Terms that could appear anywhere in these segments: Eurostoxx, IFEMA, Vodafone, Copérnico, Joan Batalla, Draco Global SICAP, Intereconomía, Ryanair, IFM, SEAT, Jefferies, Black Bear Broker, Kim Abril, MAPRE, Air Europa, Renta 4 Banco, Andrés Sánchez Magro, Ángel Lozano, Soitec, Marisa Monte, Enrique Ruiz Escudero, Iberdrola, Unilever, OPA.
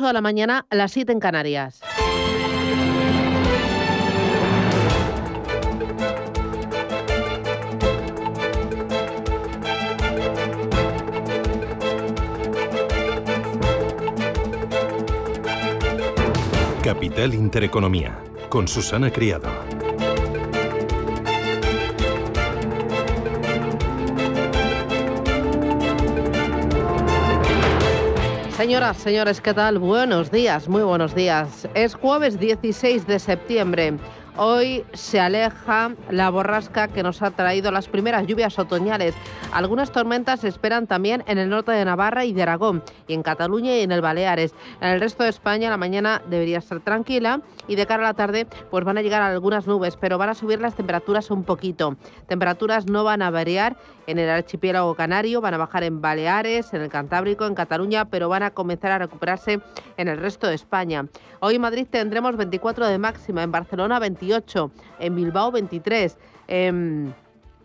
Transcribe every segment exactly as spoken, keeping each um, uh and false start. ocho de la mañana, a las siete en Canarias. Capital Intereconomía, con Susana Criado. Señoras, señores, ¿qué tal? Buenos días, muy buenos días. Es jueves dieciséis de septiembre. Hoy se aleja la borrasca que nos ha traído las primeras lluvias otoñales. Algunas tormentas se esperan también en el norte de Navarra y de Aragón, y en Cataluña y en el Baleares. En el resto de España la mañana debería estar tranquila y de cara a la tarde pues van a llegar algunas nubes, pero van a subir las temperaturas un poquito. Temperaturas no van a variar en el archipiélago canario, van a bajar en Baleares, en el Cantábrico, en Cataluña, pero van a comenzar a recuperarse en el resto de España. Hoy en Madrid tendremos veinticuatro de máxima, en Barcelona veintidós, en Bilbao veintitrés, en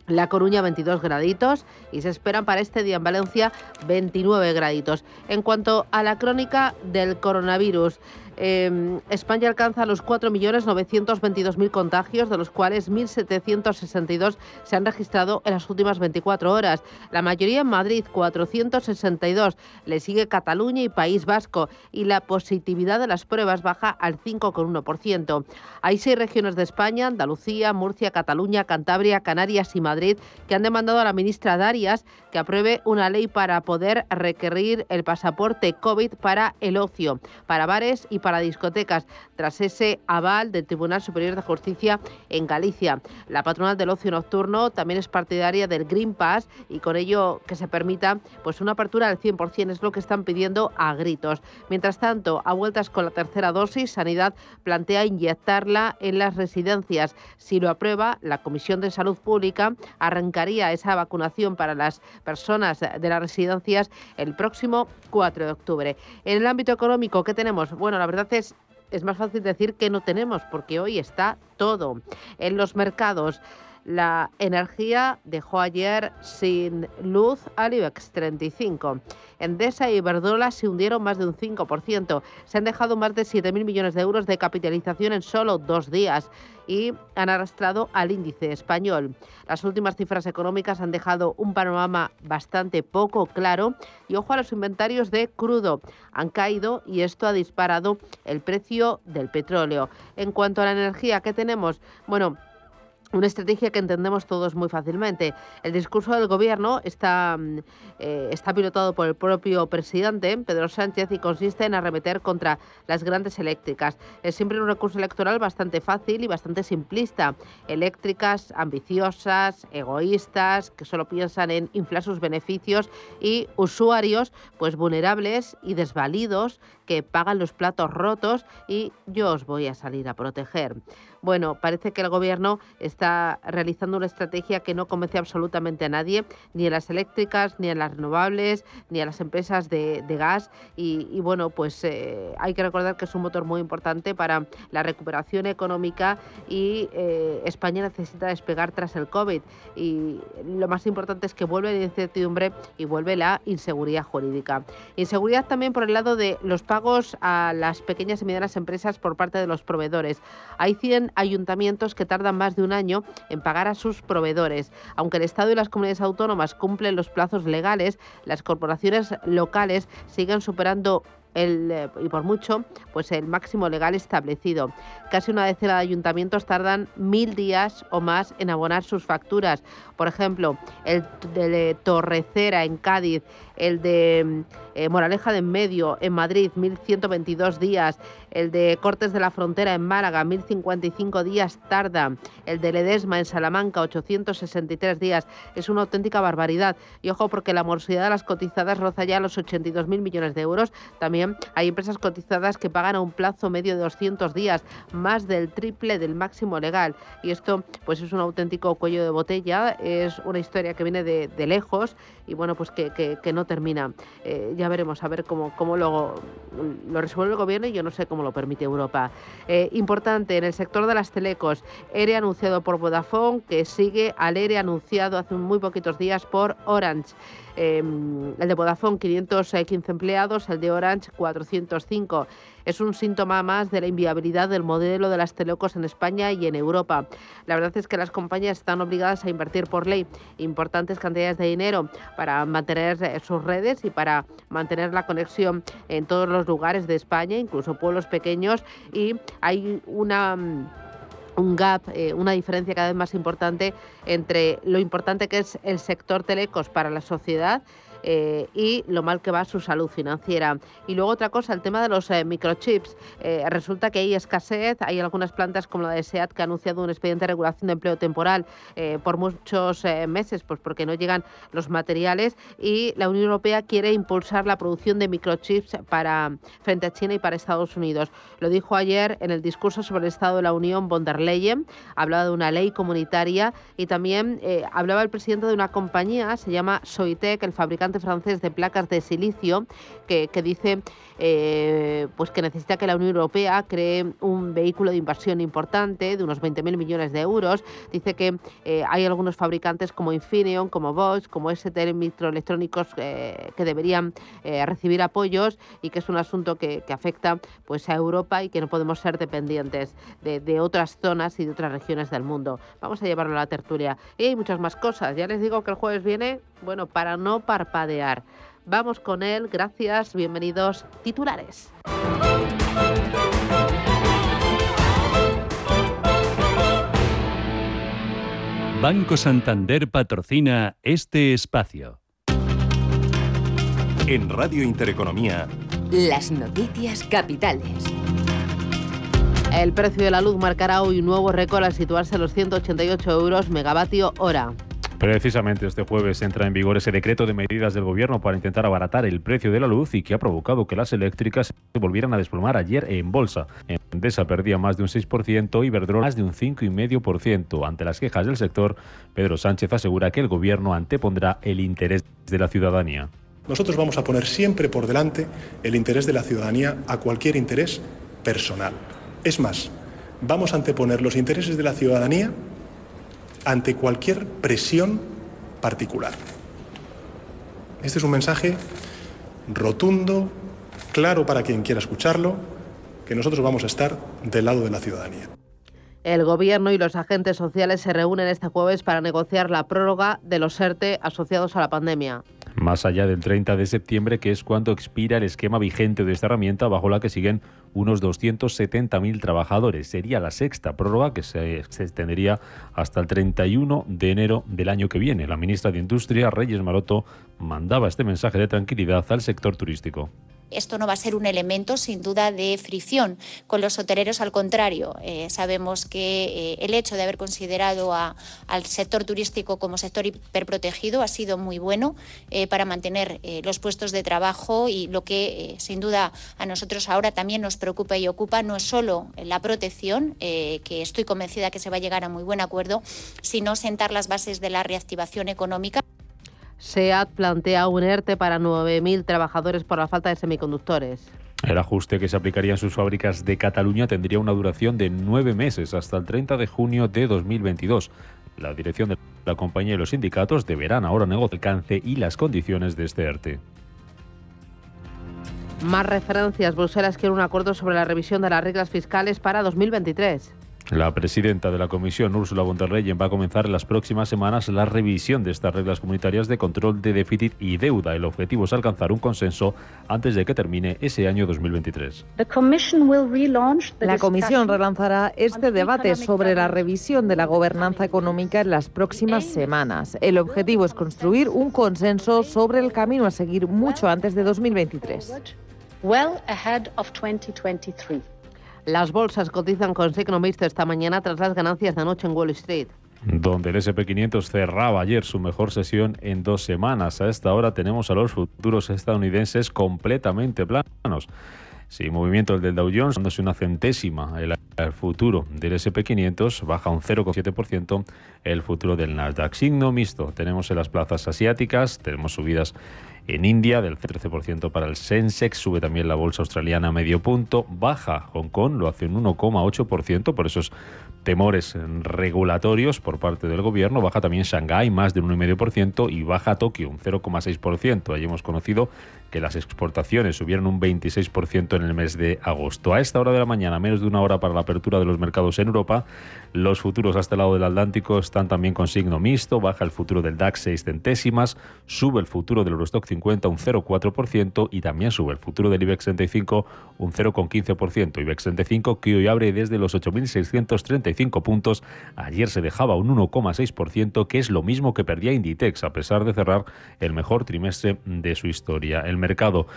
La Coruña veintidós graditos y se esperan para este día en Valencia veintinueve graditos. En cuanto a la crónica del coronavirus, Eh, España alcanza los cuatro millones novecientos veintidós mil contagios, de los cuales mil setecientos sesenta y dos se han registrado en las últimas veinticuatro horas. La mayoría en Madrid, cuatrocientos sesenta y dos. Le sigue Cataluña y País Vasco. Y la positividad de las pruebas baja al cinco coma uno por ciento. Hay seis regiones de España, Andalucía, Murcia, Cataluña, Cantabria, Canarias y Madrid, que han demandado a la ministra Darias que apruebe una ley para poder requerir el pasaporte COVID para el ocio, para bares y para discotecas, tras ese aval del Tribunal Superior de Justicia en Galicia. La patronal del ocio nocturno también es partidaria del Green Pass y con ello que se permita pues una apertura al cien por ciento, es lo que están pidiendo a gritos. Mientras tanto, a vueltas con la tercera dosis, Sanidad plantea inyectarla en las residencias. Si lo aprueba, la Comisión de Salud Pública arrancaría esa vacunación para las personas de las residencias el próximo cuatro de octubre. En el ámbito económico, ¿qué tenemos? Bueno, la verdad es es más fácil decir que no tenemos, porque hoy está todo. En los mercados, la energía dejó ayer sin luz al IBEX treinta y cinco. Endesa e Iberdrola se hundieron más de un cinco por ciento. Se han dejado más de siete mil millones de euros de capitalización en solo dos días y han arrastrado al índice español. Las últimas cifras económicas han dejado un panorama bastante poco claro y ojo a los inventarios de crudo. Han caído y esto ha disparado el precio del petróleo. En cuanto a la energía, ¿qué tenemos? Bueno, una estrategia que entendemos todos muy fácilmente. El discurso del Gobierno está, eh, está pilotado por el propio presidente, Pedro Sánchez, y consiste en arremeter contra las grandes eléctricas. Es siempre un recurso electoral bastante fácil y bastante simplista. Eléctricas ambiciosas, egoístas, que solo piensan en inflar sus beneficios, y usuarios pues vulnerables y desvalidos que pagan los platos rotos y yo os voy a salir a proteger. Bueno, parece que el Gobierno está realizando una estrategia que no convence absolutamente a nadie, ni a las eléctricas, ni a las renovables, ni a las empresas de, de gas. Y, y bueno, pues eh, hay que recordar que es un motor muy importante para la recuperación económica y eh, España necesita despegar tras el COVID. Y lo más importante es que vuelve la incertidumbre y vuelve la inseguridad jurídica. Inseguridad también por el lado de los pagos a las pequeñas y medianas empresas por parte de los proveedores. Hay cien ayuntamientos que tardan más de un año en pagar a sus proveedores. Aunque el Estado y las comunidades autónomas cumplen los plazos legales, las corporaciones locales siguen superando el, y por mucho, pues el máximo legal establecido. Casi una decena de ayuntamientos tardan mil días o más en abonar sus facturas. Por ejemplo, el de Torrecera en Cádiz, el de eh, Moraleja de en Medio en Madrid, mil ciento veintidós días, el de Cortes de la Frontera en Málaga, mil cincuenta y cinco días tarda, el de Ledesma en Salamanca, ochocientos sesenta y tres días. Es una auténtica barbaridad. Y ojo, porque la morosidad de las cotizadas roza ya los ochenta y dos mil millones de euros. También hay empresas cotizadas que pagan a un plazo medio de doscientos días, más del triple del máximo legal. Y esto pues es un auténtico cuello de botella, es una historia que viene de, de lejos y bueno, pues que, que, que no termina. Eh, ya veremos a ver cómo, cómo lo, lo resuelve el Gobierno y yo no sé cómo lo permite Europa. Eh, importante, en el sector de las telecos, ERE anunciado por Vodafone, que sigue al ERE anunciado hace muy poquitos días por Orange. Eh, el de Vodafone, quinientos quince empleados, el de Orange, cuatrocientos cinco. Es un síntoma más de la inviabilidad del modelo de las telecos en España y en Europa. La verdad es que las compañías están obligadas a invertir por ley importantes cantidades de dinero para mantener sus redes y para mantener la conexión en todos los lugares de España, incluso pueblos pequeños, y hay una... un gap, eh, una diferencia cada vez más importante entre lo importante que es el sector telecos para la sociedad Eh, y lo mal que va su salud financiera. Y luego otra cosa, el tema de los eh, microchips. Eh, resulta que hay escasez, hay algunas plantas como la de SEAT que ha anunciado un expediente de regulación de empleo temporal eh, por muchos eh, meses, pues porque no llegan los materiales, y la Unión Europea quiere impulsar la producción de microchips para, frente a China y para Estados Unidos. Lo dijo ayer en el discurso sobre el Estado de la Unión von der Leyen, hablaba de una ley comunitaria, y también eh, hablaba el presidente de una compañía, se llama Soitec, el fabricante francés de placas de silicio, que, que dice eh, pues que necesita que la Unión Europea cree un vehículo de inversión importante de unos veinte mil millones de euros. Dice que eh, hay algunos fabricantes como Infineon, como Bosch, como STMicroelectronics eh, que deberían eh, recibir apoyos, y que es un asunto que, que afecta pues a Europa y que no podemos ser dependientes de, de otras zonas y de otras regiones del mundo. Vamos a llevarlo a la tertulia. Y hay muchas más cosas. Ya les digo que el jueves viene, bueno, para no parpadear. Vamos con él, gracias, bienvenidos. Titulares. Banco Santander patrocina este espacio. En Radio Intereconomía, las noticias capitales. El precio de la luz marcará hoy un nuevo récord al situarse a los ciento ochenta y ocho euros megavatio hora. Precisamente este jueves entra en vigor ese decreto de medidas del Gobierno para intentar abaratar el precio de la luz, y que ha provocado que las eléctricas se volvieran a desplomar ayer en bolsa. Endesa perdía más de un seis por ciento, Iberdrola más de un cinco coma cinco por ciento. Ante las quejas del sector, Pedro Sánchez asegura que el Gobierno antepondrá el interés de la ciudadanía. Nosotros vamos a poner siempre por delante el interés de la ciudadanía a cualquier interés personal. Es más, vamos a anteponer los intereses de la ciudadanía ante cualquier presión particular. Este es un mensaje rotundo, claro para quien quiera escucharlo, que nosotros vamos a estar del lado de la ciudadanía. El Gobierno y los agentes sociales se reúnen este jueves para negociar la prórroga de los ERTE asociados a la pandemia. Más allá del treinta de septiembre, que es cuando expira el esquema vigente de esta herramienta, bajo la que siguen unos doscientos setenta mil trabajadores. Sería la sexta prórroga que se, se extendería hasta el treinta y uno de enero del año que viene. La ministra de Industria, Reyes Maroto, mandaba este mensaje de tranquilidad al sector turístico. Esto no va a ser un elemento, sin duda, de fricción con los hoteleros. Al contrario, eh, sabemos que eh, el hecho de haber considerado a, al sector turístico como sector hiperprotegido ha sido muy bueno eh, para mantener eh, los puestos de trabajo, y lo que, eh, sin duda, a nosotros ahora también nos preocupa y ocupa no es solo la protección, eh, que estoy convencida que se va a llegar a muy buen acuerdo, sino sentar las bases de la reactivación económica. SEAT plantea un ERTE para nueve mil trabajadores por la falta de semiconductores. El ajuste que se aplicaría en sus fábricas de Cataluña tendría una duración de nueve meses, hasta el treinta de junio de dos mil veintidós. La dirección de la compañía y los sindicatos deberán ahora negociar el alcance y las condiciones de este ERTE. Más referencias. Bruselas quiere un acuerdo sobre la revisión de las reglas fiscales para dos mil veintitrés. La presidenta de la Comisión, Ursula von der Leyen, va a comenzar en las próximas semanas la revisión de estas reglas comunitarias de control de déficit y deuda. El objetivo es alcanzar un consenso antes de que termine ese año dos mil veintitrés. La Comisión relanzará este debate sobre la revisión de la gobernanza económica en las próximas semanas. El objetivo es construir un consenso sobre el camino a seguir mucho antes de dos mil veintitrés. Las bolsas cotizan con signo mixto esta mañana tras las ganancias de anoche en Wall Street, donde el ese and pe quinientos cerraba ayer su mejor sesión en dos semanas. A esta hora tenemos a los futuros estadounidenses completamente planos. Sin movimiento el del Dow Jones, dándose una centésima. El, el futuro del ese and pe quinientos baja un cero coma siete por ciento. El futuro del Nasdaq, signo mixto. Tenemos en las plazas asiáticas, tenemos subidas en India, del trece por ciento para el Sensex. Sube también la bolsa australiana a medio punto, baja Hong Kong, lo hace un uno coma ocho por ciento por esos temores regulatorios por parte del gobierno. Baja también Shanghái, más del uno coma cinco por ciento, y baja Tokio, un cero coma seis por ciento. Allí hemos conocido que las exportaciones subieron un veintiséis por ciento en el mes de agosto. A esta hora de la mañana, menos de una hora para la apertura de los mercados en Europa, los futuros hasta el lado del Atlántico están también con signo mixto. Baja el futuro del DAX seis centésimas, sube el futuro del Eurostock cincuenta un cero coma cuatro por ciento y también sube el futuro del IBEX treinta y cinco un cero coma quince por ciento. IBEX treinta y cinco que hoy abre desde los ocho mil seiscientos treinta y cinco puntos. Ayer se dejaba un uno coma seis por ciento, que es lo mismo que perdía Inditex, a pesar de cerrar el mejor trimestre de su historia. El mercado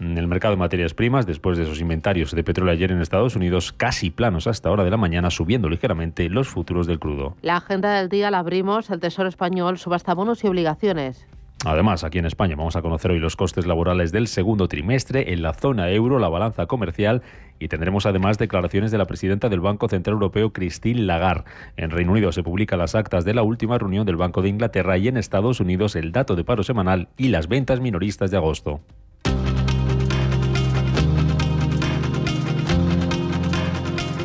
El mercado de materias primas, después de esos inventarios de petróleo ayer en Estados Unidos, casi planos hasta hora de la mañana, subiendo ligeramente los futuros del crudo. La agenda del día la abrimos. El Tesoro Español subasta bonos y obligaciones. Además, aquí en España vamos a conocer hoy los costes laborales del segundo trimestre, en la zona euro, la balanza comercial, y tendremos además declaraciones de la presidenta del Banco Central Europeo, Christine Lagarde. En Reino Unido se publican las actas de la última reunión del Banco de Inglaterra y en Estados Unidos el dato de paro semanal y las ventas minoristas de agosto.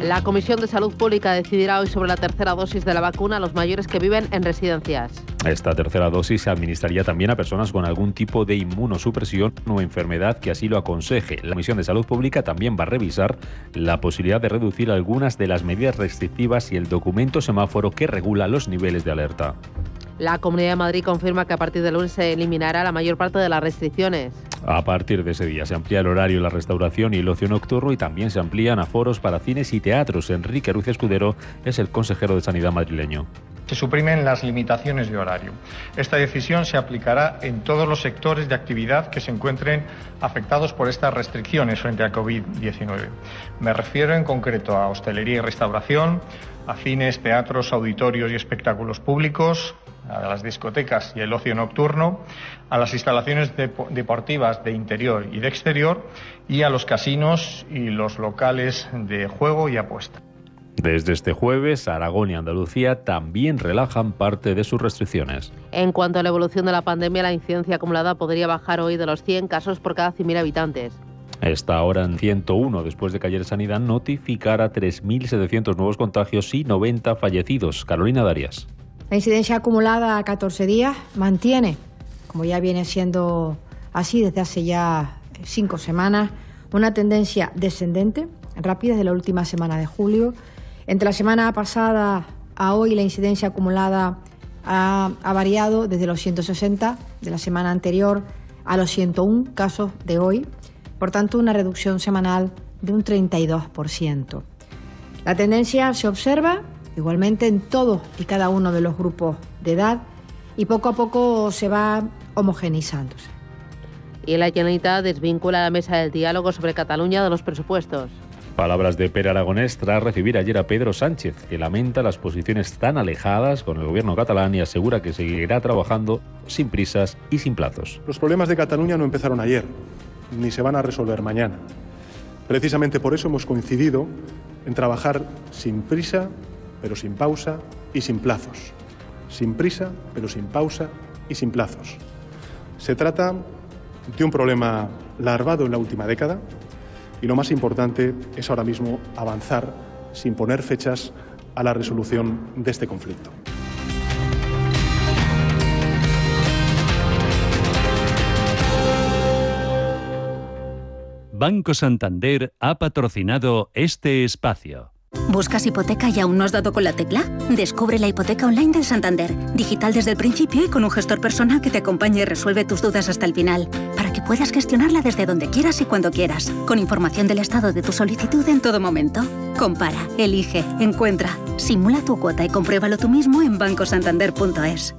La Comisión de Salud Pública decidirá hoy sobre la tercera dosis de la vacuna a los mayores que viven en residencias. Esta tercera dosis se administraría también a personas con algún tipo de inmunosupresión o enfermedad que así lo aconseje. La Comisión de Salud Pública también va a revisar la posibilidad de reducir algunas de las medidas restrictivas y el documento semáforo que regula los niveles de alerta. La Comunidad de Madrid confirma que a partir de lunes se eliminará la mayor parte de las restricciones. A partir de ese día se amplía el horario, la restauración y el ocio nocturno, y también se amplían aforos para cines y teatros. Enrique Ruiz Escudero es el consejero de Sanidad madrileño. Se suprimen las limitaciones de horario. Esta decisión se aplicará en todos los sectores de actividad que se encuentren afectados por estas restricciones frente al COVID diecinueve. Me refiero en concreto a hostelería y restauración, a cines, teatros, auditorios y espectáculos públicos, a las discotecas y el ocio nocturno, a las instalaciones de, deportivas de interior y de exterior, y a los casinos y los locales de juego y apuesta. Desde este jueves, Aragón y Andalucía también relajan parte de sus restricciones. En cuanto a la evolución de la pandemia, la incidencia acumulada podría bajar hoy de los cien casos por cada cien mil habitantes. Está ahora en ciento uno, después de que ayer Sanidad notificara tres mil setecientos nuevos contagios y noventa fallecidos. Carolina Darias. La incidencia acumulada a catorce días mantiene, como ya viene siendo así desde hace ya cinco semanas, una tendencia descendente rápida desde la última semana de julio. Entre la semana pasada a hoy, la incidencia acumulada ha, ha variado desde los ciento sesenta de la semana anterior a los ciento uno casos de hoy, por tanto una reducción semanal de un treinta y dos por ciento. La tendencia se observa igualmente en todos y cada uno de los grupos de edad, y poco a poco se va homogenizándose. Y la Generalitat desvincula la mesa del diálogo sobre Cataluña de los presupuestos. Palabras de Pere Aragonés tras recibir ayer a Pedro Sánchez, que lamenta las posiciones tan alejadas con el gobierno catalán y asegura que seguirá trabajando sin prisas y sin plazos. Los problemas de Cataluña no empezaron ayer, ni se van a resolver mañana. Precisamente por eso hemos coincidido en trabajar sin prisa, pero sin pausa y sin plazos. Sin prisa, pero sin pausa y sin plazos. Se trata de un problema larvado en la última década, y lo más importante es ahora mismo avanzar sin poner fechas a la resolución de este conflicto. Banco Santander ha patrocinado este espacio. ¿Buscas hipoteca y aún no has dado con la tecla? Descubre la hipoteca online del Santander, digital desde el principio y con un gestor personal que te acompañe y resuelve tus dudas hasta el final, para que puedas gestionarla desde donde quieras y cuando quieras, con información del estado de tu solicitud en todo momento. Compara, elige, encuentra, simula tu cuota y compruébalo tú mismo en banco santander punto es.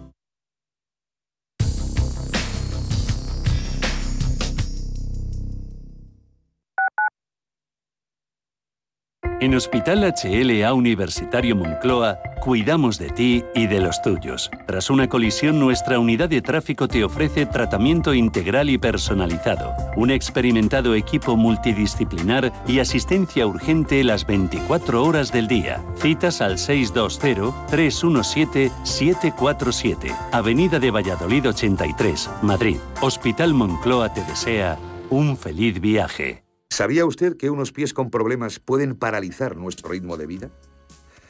En Hospital H L A Universitario Moncloa, cuidamos de ti y de los tuyos. Tras una colisión, nuestra unidad de tráfico te ofrece tratamiento integral y personalizado, un experimentado equipo multidisciplinar y asistencia urgente las veinticuatro horas del día. Citas al seis dos cero, tres uno siete, siete cuatro siete, Avenida de Valladolid ochenta y tres, Madrid. Hospital Moncloa te desea un feliz viaje. ¿Sabía usted que unos pies con problemas pueden paralizar nuestro ritmo de vida?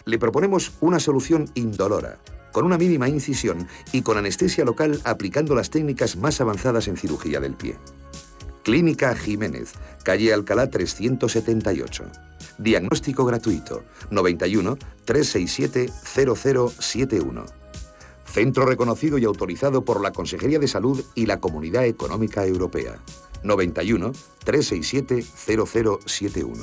Le proponemos una solución indolora, con una mínima incisión y con anestesia local aplicando las técnicas más avanzadas en cirugía del pie. Clínica Jiménez, calle Alcalá trescientos setenta y ocho. Diagnóstico gratuito, noventa y uno, trescientos sesenta y siete, cero cero setenta y uno. Centro reconocido y autorizado por la Consejería de Salud y la Comunidad Económica Europea. noventa y uno, trescientos sesenta y siete, cero cero setenta y uno.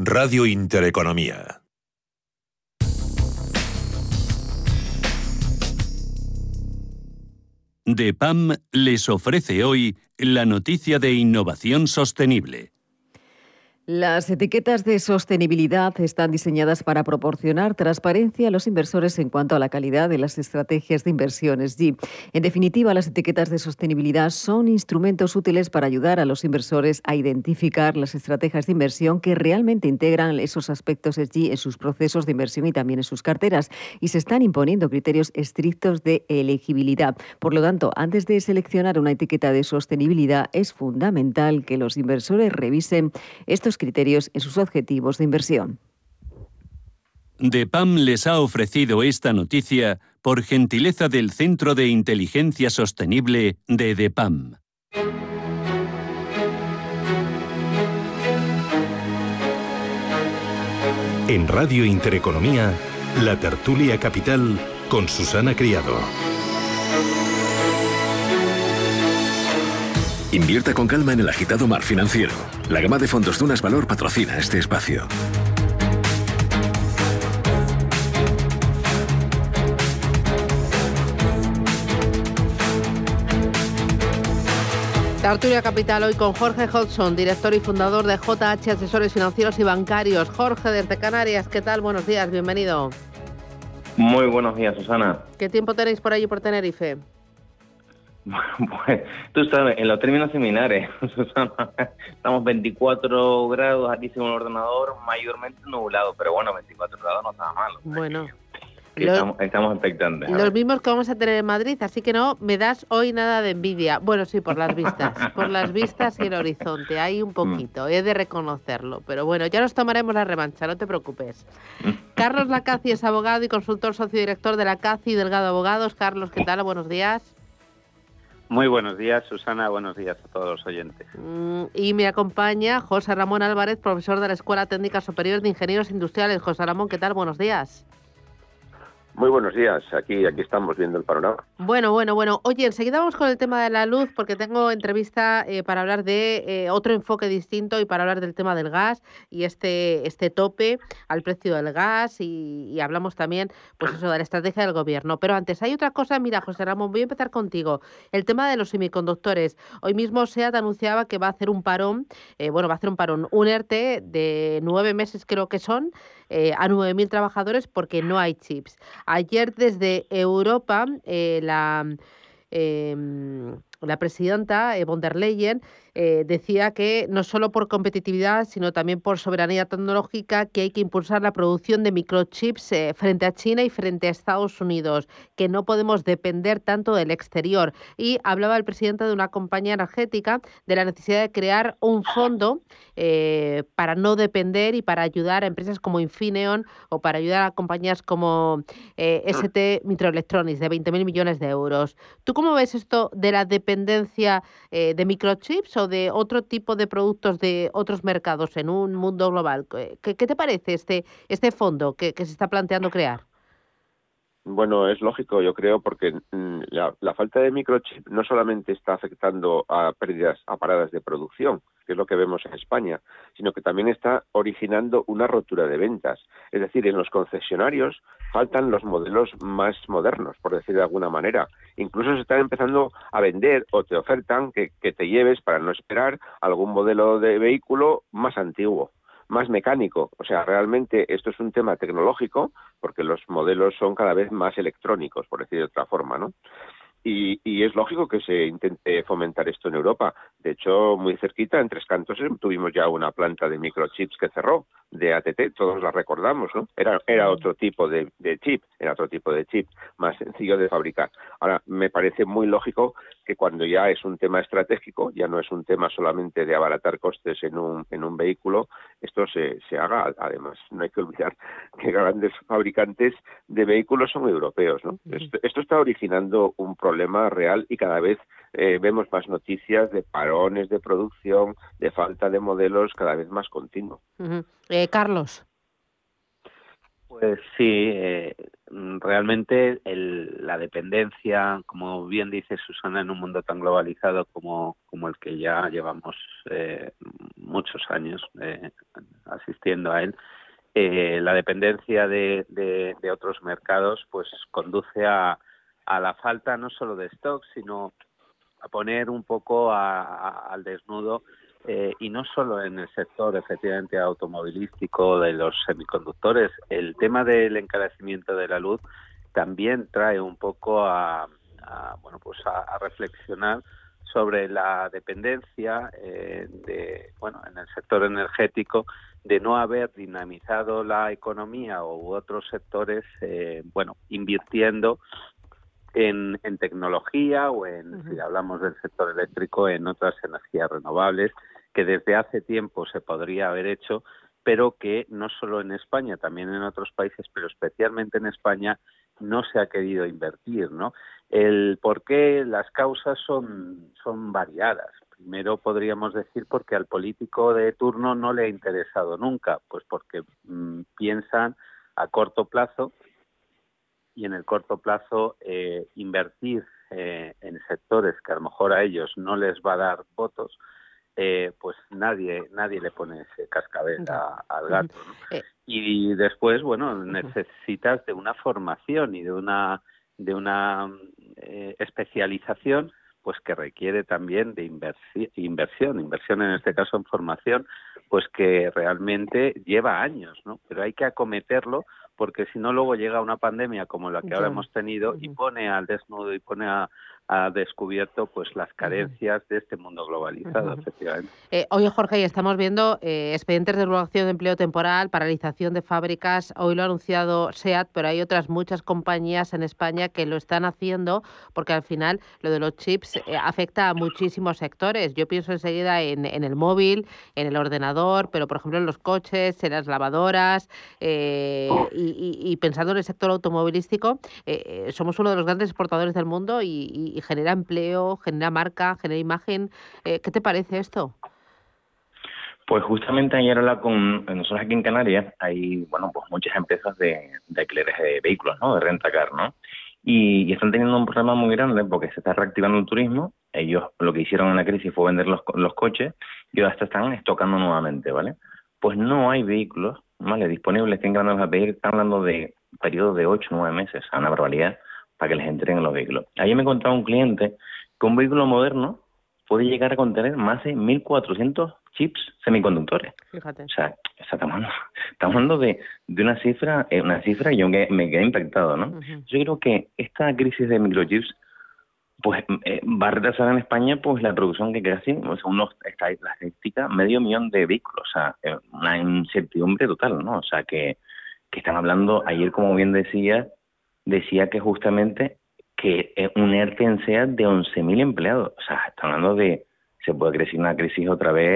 Radio Intereconomía. DEPAM les ofrece hoy la noticia de innovación sostenible. Las etiquetas de sostenibilidad están diseñadas para proporcionar transparencia a los inversores en cuanto a la calidad de las estrategias de inversión E S G. En definitiva, las etiquetas de sostenibilidad son instrumentos útiles para ayudar a los inversores a identificar las estrategias de inversión que realmente integran esos aspectos E S G en sus procesos de inversión y también en sus carteras. Y se están imponiendo criterios estrictos de elegibilidad. Por lo tanto, antes de seleccionar una etiqueta de sostenibilidad, es fundamental que los inversores revisen estos criterios en sus objetivos de inversión. DEPAM les ha ofrecido esta noticia por gentileza del Centro de Inteligencia Sostenible de DEPAM. En Radio Intereconomía, la tertulia capital con Susana Criado. Invierta con calma en el agitado mar financiero. La gama de fondos Dunas Valor patrocina este espacio. Tertulia Capital hoy con Jorge Hodgson, director y fundador de J H Asesores Financieros y Bancarios. Jorge, desde Canarias, ¿qué tal? Buenos días, bienvenido. Muy buenos días, Susana. ¿Qué tiempo tenéis por allí por Tenerife? Pues tú sabes, en los términos similares, Susana, estamos veinticuatro grados aquí según el ordenador, mayormente nublado, pero bueno, veinticuatro grados no está malo. Bueno, los, estamos, estamos expectantes. Los mismos que vamos a tener en Madrid, así que no me das hoy nada de envidia. Bueno, sí, por las vistas, por las vistas y el horizonte, hay un poquito, he de reconocerlo, pero bueno, ya nos tomaremos la revancha, no te preocupes. Carlos Lacaci es abogado y consultor socio director de Lacaci y Delgado Abogados. Carlos, ¿qué tal? Buenos días. Muy buenos días, Susana. Buenos días a todos los oyentes. Y me acompaña José Ramón Álvarez, profesor de la Escuela Técnica Superior de Ingenieros Industriales. José Ramón, ¿qué tal? Buenos días. Muy buenos días. Aquí, aquí estamos viendo el panorama. Bueno, bueno, bueno. Oye, enseguida vamos con el tema de la luz, porque tengo entrevista eh, para hablar de eh, otro enfoque distinto y para hablar del tema del gas y este este tope al precio del gas y, y hablamos también, pues eso, de la estrategia del gobierno. Pero antes, hay otra cosa. Mira, José Ramón, voy a empezar contigo. El tema de los semiconductores. Hoy mismo SEAT anunciaba que va a hacer un parón, eh, bueno, va a hacer un parón, un ERTE de nueve meses creo que son, eh, a nueve mil trabajadores porque no hay chips. Ayer desde Europa, eh, la, eh, la presidenta eh, von der Leyen eh, decía que no solo por competitividad, sino también por soberanía tecnológica, que hay que impulsar la producción de microchips eh, frente a China y frente a Estados Unidos, que no podemos depender tanto del exterior. Y hablaba el presidente de una compañía energética de la necesidad de crear un fondo eh, para no depender y para ayudar a empresas como Infineon o para ayudar a compañías como eh, STMicroelectronics de veinte mil millones de euros. ¿Tú cómo ves esto de la dependencia eh, de microchips o de otro tipo de productos de otros mercados en un mundo global? ¿Qué, qué te parece este, este fondo que, que se está planteando crear? Bueno, es lógico, yo creo, porque la, la falta de microchip no solamente está afectando a pérdidas, a paradas de producción, que es lo que vemos en España, sino que también está originando una rotura de ventas. Es decir, en los concesionarios faltan los modelos más modernos, por decir de alguna manera. Incluso se están empezando a vender o te ofertan que, que te lleves, para no esperar, algún modelo de vehículo más antiguo, más mecánico. O sea, realmente esto es un tema tecnológico, porque los modelos son cada vez más electrónicos, por decir de otra forma, ¿no? Y, y es lógico que se intente fomentar esto en Europa. De hecho, muy cerquita, en Tres Cantos, tuvimos ya una planta de microchips que cerró, de A T T, todos la recordamos, ¿no? Era, era otro tipo de, de chip, era otro tipo de chip más sencillo de fabricar. Ahora, me parece muy lógico que cuando ya es un tema estratégico, ya no es un tema solamente de abaratar costes en un, en un vehículo, esto se, se haga. Además, no hay que olvidar que grandes fabricantes de vehículos son europeos, ¿no? Esto, esto está originando un problema real y cada vez eh, vemos más noticias de parones de producción, de falta de modelos cada vez más continuo. Uh-huh. Eh, Carlos. Pues sí, eh, realmente el, la dependencia, como bien dice Susana, en un mundo tan globalizado como, como el que ya llevamos eh, muchos años eh, asistiendo a él, eh, la dependencia de, de, de otros mercados pues conduce a, a la falta no solo de stock, sino a poner un poco a, a, al desnudo. Eh, y no solo en el sector, efectivamente, automovilístico, de los semiconductores. El tema del encarecimiento de la luz también trae un poco a, a bueno, pues a, a reflexionar sobre la dependencia eh, de, bueno, en el sector energético, de no haber dinamizado la economía u otros sectores, eh, bueno, invirtiendo en, en tecnología o en, uh-huh. si hablamos del sector eléctrico, en otras energías renovables, que desde hace tiempo se podría haber hecho, pero que no solo en España, también en otros países, pero especialmente en España, no se ha querido invertir, ¿no? El por qué, las causas son, son variadas. Primero podríamos decir porque al político de turno no le ha interesado nunca, pues porque mmm, piensan a corto plazo, y en el corto plazo eh, invertir eh, en sectores que a lo mejor a ellos no les va a dar votos, eh, pues nadie nadie le pone ese cascabel a, al gato, ¿no? Y después, bueno, necesitas de una formación y de una de una eh, especialización, pues que requiere también de inversi- inversión, inversión en este caso en formación, pues que realmente lleva años, ¿no? Pero hay que acometerlo, porque si no luego llega una pandemia como la que ahora hemos tenido y pone al desnudo y pone a, a descubierto pues las carencias de este mundo globalizado, efectivamente. Eh, oye, Jorge, estamos viendo eh, expedientes de regulación de empleo temporal, paralización de fábricas. Hoy lo ha anunciado SEAT, pero hay otras muchas compañías en España que lo están haciendo, porque al final lo de los chips eh, afecta a muchísimos sectores. Yo pienso enseguida en, en el móvil, en el ordenador, pero por ejemplo en los coches, en las lavadoras. Eh, oh. y Y, y pensando en el sector automovilístico, eh, eh, somos uno de los grandes exportadores del mundo y, y, y genera empleo, genera marca, genera imagen. Eh, ¿Qué te parece esto? Pues justamente ayer hablaba con nosotros aquí en Canarias. Hay, bueno, pues muchas empresas de, de alquileres de vehículos, ¿no? De rentacar, ¿no? Y, y están teniendo un problema muy grande porque se está reactivando el turismo. Ellos lo que hicieron en la crisis fue vender los, los coches y ahora están estocando nuevamente, ¿vale? Pues no hay vehículos, ¿vale? Disponibles, tienen ganas de pedir, están hablando de periodos de ocho o nueve meses, a una barbaridad, para que les entreguen los vehículos. Ayer me contaba un cliente que un vehículo moderno puede llegar a contener más de mil cuatrocientos chips semiconductores. Fíjate. O sea, estamos hablando, estamos hablando de, de una cifra, eh, una cifra y yo me, me quedé impactado, ¿no? Uh-huh. Yo creo que esta crisis de microchips pues eh, va a retrasar en España pues la producción que casi, según los, esta, la estadística, medio millón de vehículos, o sea, una incertidumbre total, ¿no? O sea, que, que están hablando, ayer como bien decía, decía que justamente que un ERTE en SEAT de once mil empleados, o sea, están hablando de, se puede crecer una crisis otra vez,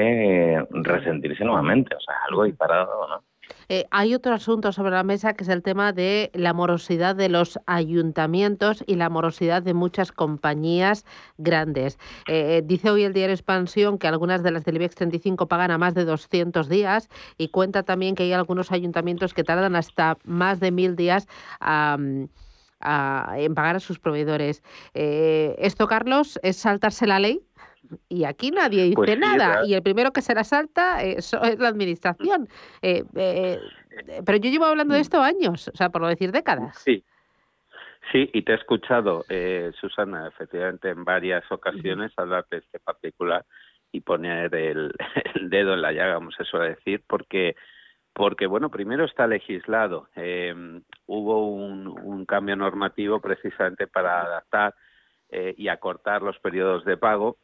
eh, resentirse nuevamente, o sea, algo disparado, ¿no? Eh, hay otro asunto sobre la mesa que es el tema de la morosidad de los ayuntamientos y la morosidad de muchas compañías grandes. Eh, dice hoy el diario Expansión que algunas de las del IBEX treinta y cinco pagan a más de doscientos días y cuenta también que hay algunos ayuntamientos que tardan hasta más de mil días a, a, en pagar a sus proveedores. Eh, ¿Esto, Carlos, es saltarse la ley? Y aquí nadie dice pues sí, nada, ¿verdad? Y el primero que se la salta es, es la administración. Eh, eh, pero yo llevo hablando de esto años, o sea, por no decir décadas. Sí, sí, y te he escuchado, eh, Susana, efectivamente en varias ocasiones hablar de este particular y poner el, el dedo en la llaga, como se suele decir, porque, porque bueno, primero está legislado. Eh, hubo un, un cambio normativo precisamente para adaptar eh, y acortar los periodos de pago,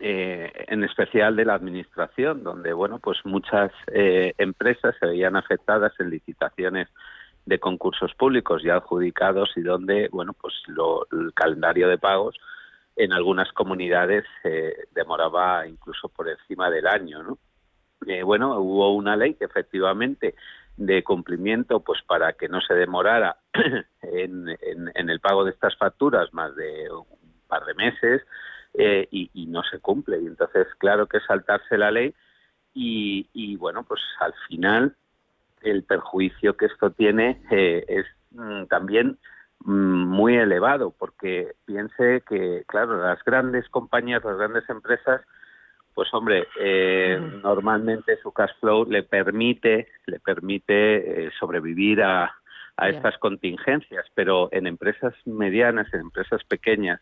Eh, en especial de la administración, donde bueno, pues muchas eh, empresas se veían afectadas en licitaciones de concursos públicos ya adjudicados y donde bueno, pues lo, el calendario de pagos en algunas comunidades eh, demoraba incluso por encima del año, ¿no? Eh, bueno, hubo una ley que efectivamente de cumplimiento, pues para que no se demorara en, en, en el pago de estas facturas más de un par de meses. Eh, y, y no se cumple, y entonces claro que es saltarse la ley y, y bueno, pues al final el perjuicio que esto tiene eh, es mm, también mm, muy elevado, porque piense que claro, las grandes compañías, las grandes empresas, pues hombre, eh, mm. normalmente su cash flow le permite le permite eh, sobrevivir a, a estas contingencias, pero en empresas medianas, en empresas pequeñas,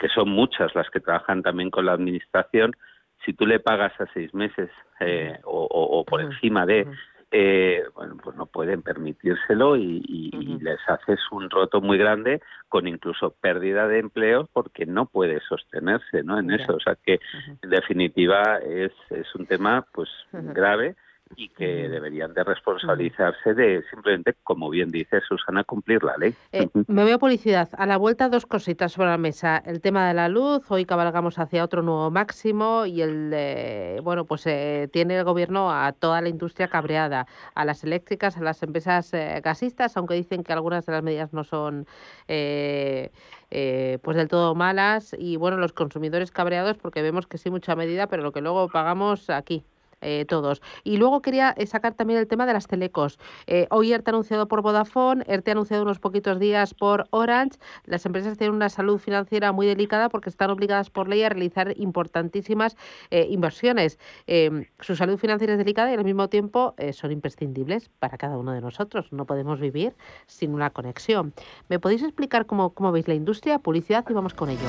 que son muchas las que trabajan también con la administración, si tú le pagas a seis meses eh, o, o, o por encima de, eh, bueno, pues no pueden permitírselo y, y, y les haces un roto muy grande con incluso pérdida de empleo porque no puede sostenerse, ¿no? En eso, o sea que en definitiva es, es un tema pues grave y que deberían de responsabilizarse de simplemente, como bien dice Susana, cumplir la ley. Eh, me veo publicidad. A la vuelta, dos cositas sobre la mesa. El tema de la luz, hoy cabalgamos hacia otro nuevo máximo y el eh, bueno, pues eh, tiene el gobierno a toda la industria cabreada, a las eléctricas, a las empresas eh, gasistas, aunque dicen que algunas de las medidas no son eh, eh, pues del todo malas, y bueno, los consumidores cabreados porque vemos que sí mucha medida, pero lo que luego pagamos aquí. Eh, todos. Y luego quería sacar también el tema de las telecos. Eh, hoy ERTE anunciado por Vodafone, ERTE anunciado unos poquitos días por Orange. Las empresas tienen una salud financiera muy delicada porque están obligadas por ley a realizar importantísimas eh, inversiones. Eh, su salud financiera es delicada y al mismo tiempo eh, son imprescindibles para cada uno de nosotros. No podemos vivir sin una conexión. ¿Me podéis explicar cómo, cómo veis la industria? Publicidad y vamos con ello.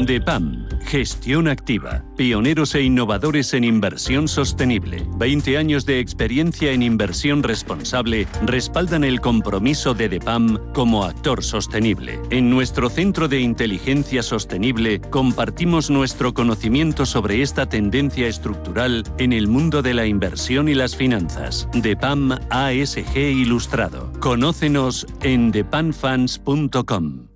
DEPAM, Gestión Activa, pioneros e innovadores en inversión sostenible. veinte años de experiencia en inversión responsable respaldan el compromiso de DEPAM como actor sostenible. En nuestro Centro de Inteligencia Sostenible compartimos nuestro conocimiento sobre esta tendencia estructural en el mundo de la inversión y las finanzas. DEPAM A S G Ilustrado. Conócenos en depam funds punto com.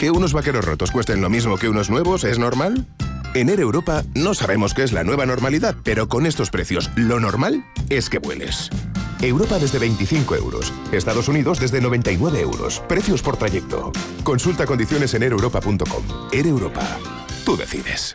¿Que unos vaqueros rotos cuesten lo mismo que unos nuevos es normal? En Air Europa no sabemos qué es la nueva normalidad, pero con estos precios, lo normal es que vueles. Europa desde veinticinco euros, Estados Unidos desde noventa y nueve euros, precios por trayecto. Consulta condiciones en air europa punto com. Air Europa, tú decides.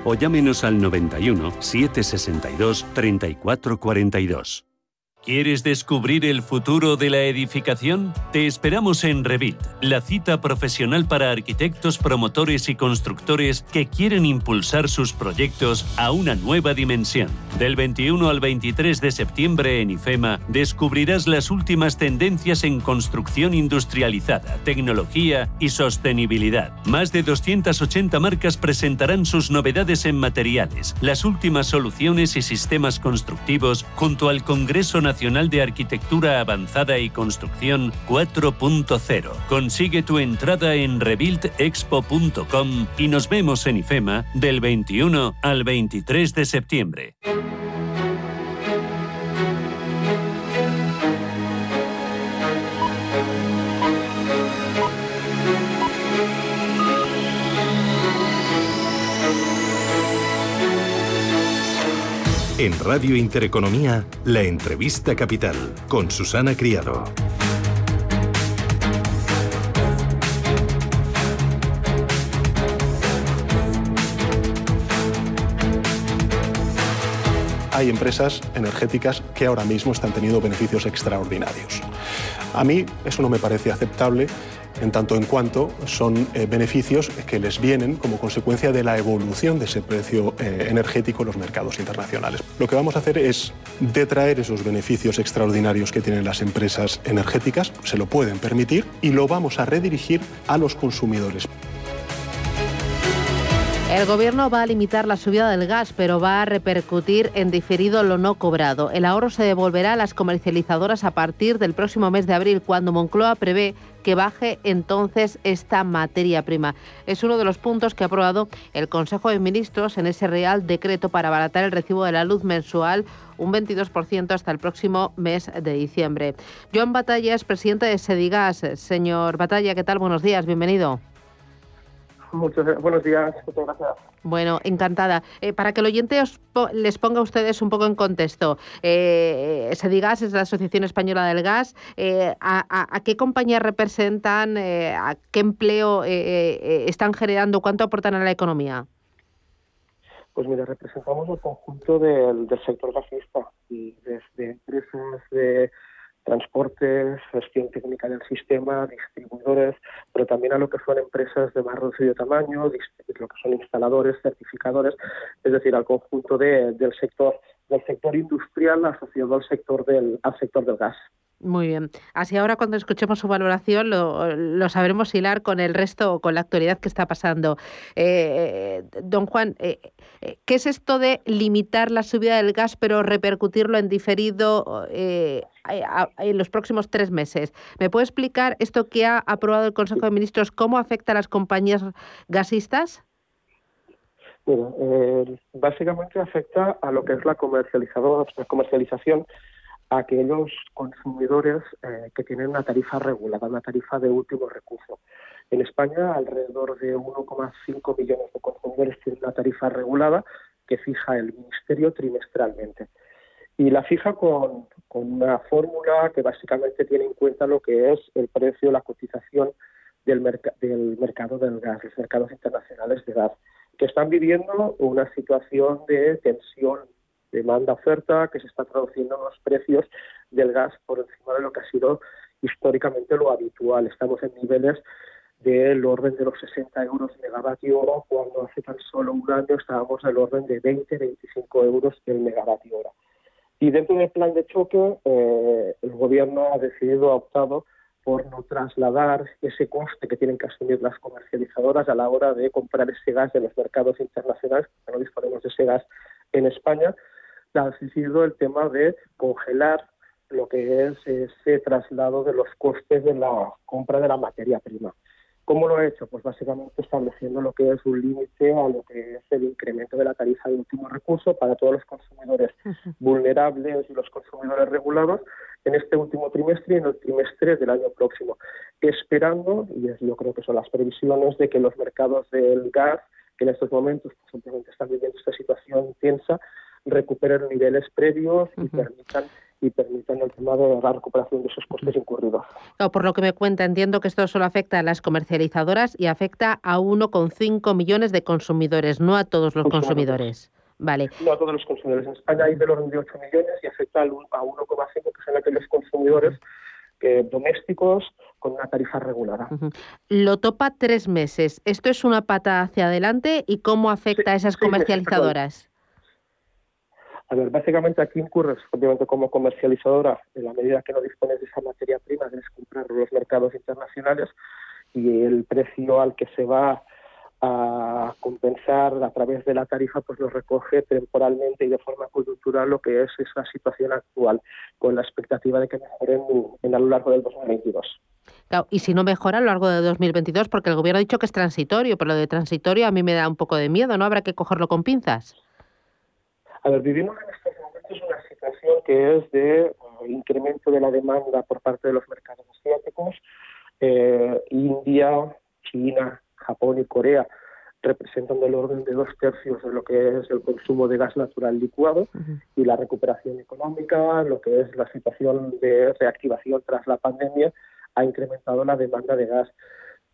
O llámenos al noventa y uno, setecientos sesenta y dos, treinta y cuatro cuarenta y dos. ¿Quieres descubrir el futuro de la edificación? Te esperamos en Revit, la cita profesional para arquitectos, promotores y constructores que quieren impulsar sus proyectos a una nueva dimensión. Del veintiuno al veintitrés de septiembre en IFEMA descubrirás las últimas tendencias en construcción industrializada, tecnología y sostenibilidad. Más de doscientas ochenta marcas presentarán sus novedades en materiales, las últimas soluciones y sistemas constructivos junto al Congreso Nacional Nacional de Arquitectura Avanzada y Construcción cuatro punto cero. Consigue tu entrada en rebuild expo punto com y nos vemos en IFEMA del veintiuno al veintitrés de septiembre. En Radio Intereconomía, la entrevista capital, con Susana Criado. Hay empresas energéticas que ahora mismo están teniendo beneficios extraordinarios. A mí eso no me parece aceptable, en tanto en cuanto son eh, beneficios que les vienen como consecuencia de la evolución de ese precio eh, energético en los mercados internacionales. Lo que vamos a hacer es detraer esos beneficios extraordinarios que tienen las empresas energéticas, se lo pueden permitir, y lo vamos a redirigir a los consumidores. El Gobierno va a limitar la subida del gas, pero va a repercutir en diferido lo no cobrado. El ahorro se devolverá a las comercializadoras a partir del próximo mes de abril, cuando Moncloa prevé que baje entonces esta materia prima. Es uno de los puntos que ha aprobado el Consejo de Ministros en ese Real Decreto para abaratar el recibo de la luz mensual un veintidós por ciento hasta el próximo mes de diciembre. Joan Batalla es presidente de Sedigas. Señor Batalla, ¿qué tal? Buenos días, bienvenido. Muchos, buenos días, muchas gracias. Bueno, encantada. Eh, para que el oyente os po- les ponga a ustedes un poco en contexto, eh, Sedigas es la Asociación Española del Gas. Eh, a, a, ¿A qué compañías representan? Eh, ¿A qué empleo eh, eh, están generando? ¿Cuánto aportan a la economía? Pues mira, representamos el conjunto del, del sector gasista, y desde empresas de transportes, gestión técnica del sistema, distribuidores, pero también a lo que son empresas de más reducido tamaño, lo que son instaladores, certificadores, es decir, al conjunto de, del sector del sector industrial asociado al sector del al sector del gas. Muy bien. Así ahora, cuando escuchemos su valoración, lo, lo sabremos hilar con el resto o con la actualidad que está pasando. Eh, don Juan, eh, ¿qué es esto de limitar la subida del gas pero repercutirlo en diferido eh, a, a, en los próximos tres meses? ¿Me puede explicar esto que ha aprobado el Consejo de Ministros, cómo afecta a las compañías gasistas? Bueno, eh, básicamente afecta a lo que es la comercializadora, la comercialización, a aquellos consumidores eh, que tienen una tarifa regulada, una tarifa de último recurso. En España, alrededor de uno coma cinco millones de consumidores tienen una tarifa regulada que fija el Ministerio trimestralmente. Y la fija con, con una fórmula que básicamente tiene en cuenta lo que es el precio, la cotización del, merc- del mercado del gas, los mercados internacionales de gas, que están viviendo una situación de tensión demanda-oferta, que se está traduciendo en los precios del gas por encima de lo que ha sido históricamente lo habitual. Estamos en niveles del orden de los sesenta euros megavatio hora, cuando hace tan solo un año estábamos del orden de veinte a veinticinco euros el megavatio hora. Y dentro del plan de choque, eh, el Gobierno ha decidido, ha optado por no trasladar ese coste que tienen que asumir las comercializadoras a la hora de comprar ese gas de los mercados internacionales, porque no disponemos de ese gas en España. Ha sido el tema de congelar lo que es ese traslado de los costes de la compra de la materia prima. ¿Cómo lo ha hecho? Pues básicamente estableciendo lo que es un límite a lo que es el incremento de la tarifa de último recurso para todos los consumidores vulnerables y los consumidores regulados en este último trimestre y en el trimestre del año próximo, esperando, y yo creo que son las previsiones, de que los mercados del gas, que en estos momentos simplemente están viviendo esta situación tensa, recuperar niveles previos y uh-huh. permitan y permitan el tema de la recuperación de esos costes incurridos. No, por lo que me cuenta, entiendo que esto solo afecta a las comercializadoras y afecta a uno coma cinco millones de consumidores, no a todos los consumidores. Vale. No a todos los consumidores. En España hay del orden de ocho millones y afecta a uno coma cinco por ciento, que son aquellos consumidores eh, domésticos con una tarifa regulada. Uh-huh. Lo topa tres meses. ¿Esto es una pata hacia adelante y cómo afecta sí, a esas comercializadoras? A ver, básicamente aquí incurres, obviamente, como comercializadora, en la medida que no dispones de esa materia prima, debes comprar los mercados internacionales y el precio al que se va a compensar a través de la tarifa, pues nos recoge temporalmente y de forma coyuntural lo que es esa situación actual, con la expectativa de que mejoren en, en a lo largo del dos mil veintidós. Claro, y si no mejora a lo largo de dos mil veintidós, porque el Gobierno ha dicho que es transitorio, pero lo de transitorio a mí me da un poco de miedo, ¿no? Habrá que cogerlo con pinzas. A ver, vivimos en estos momentos una situación que es de eh, incremento de la demanda por parte de los mercados asiáticos. Eh, India, China, Japón y Corea representan del orden de dos tercios de lo que es el consumo de gas natural licuado. Uh-huh. Y la recuperación económica, lo que es la situación de reactivación tras la pandemia, ha incrementado la demanda de gas.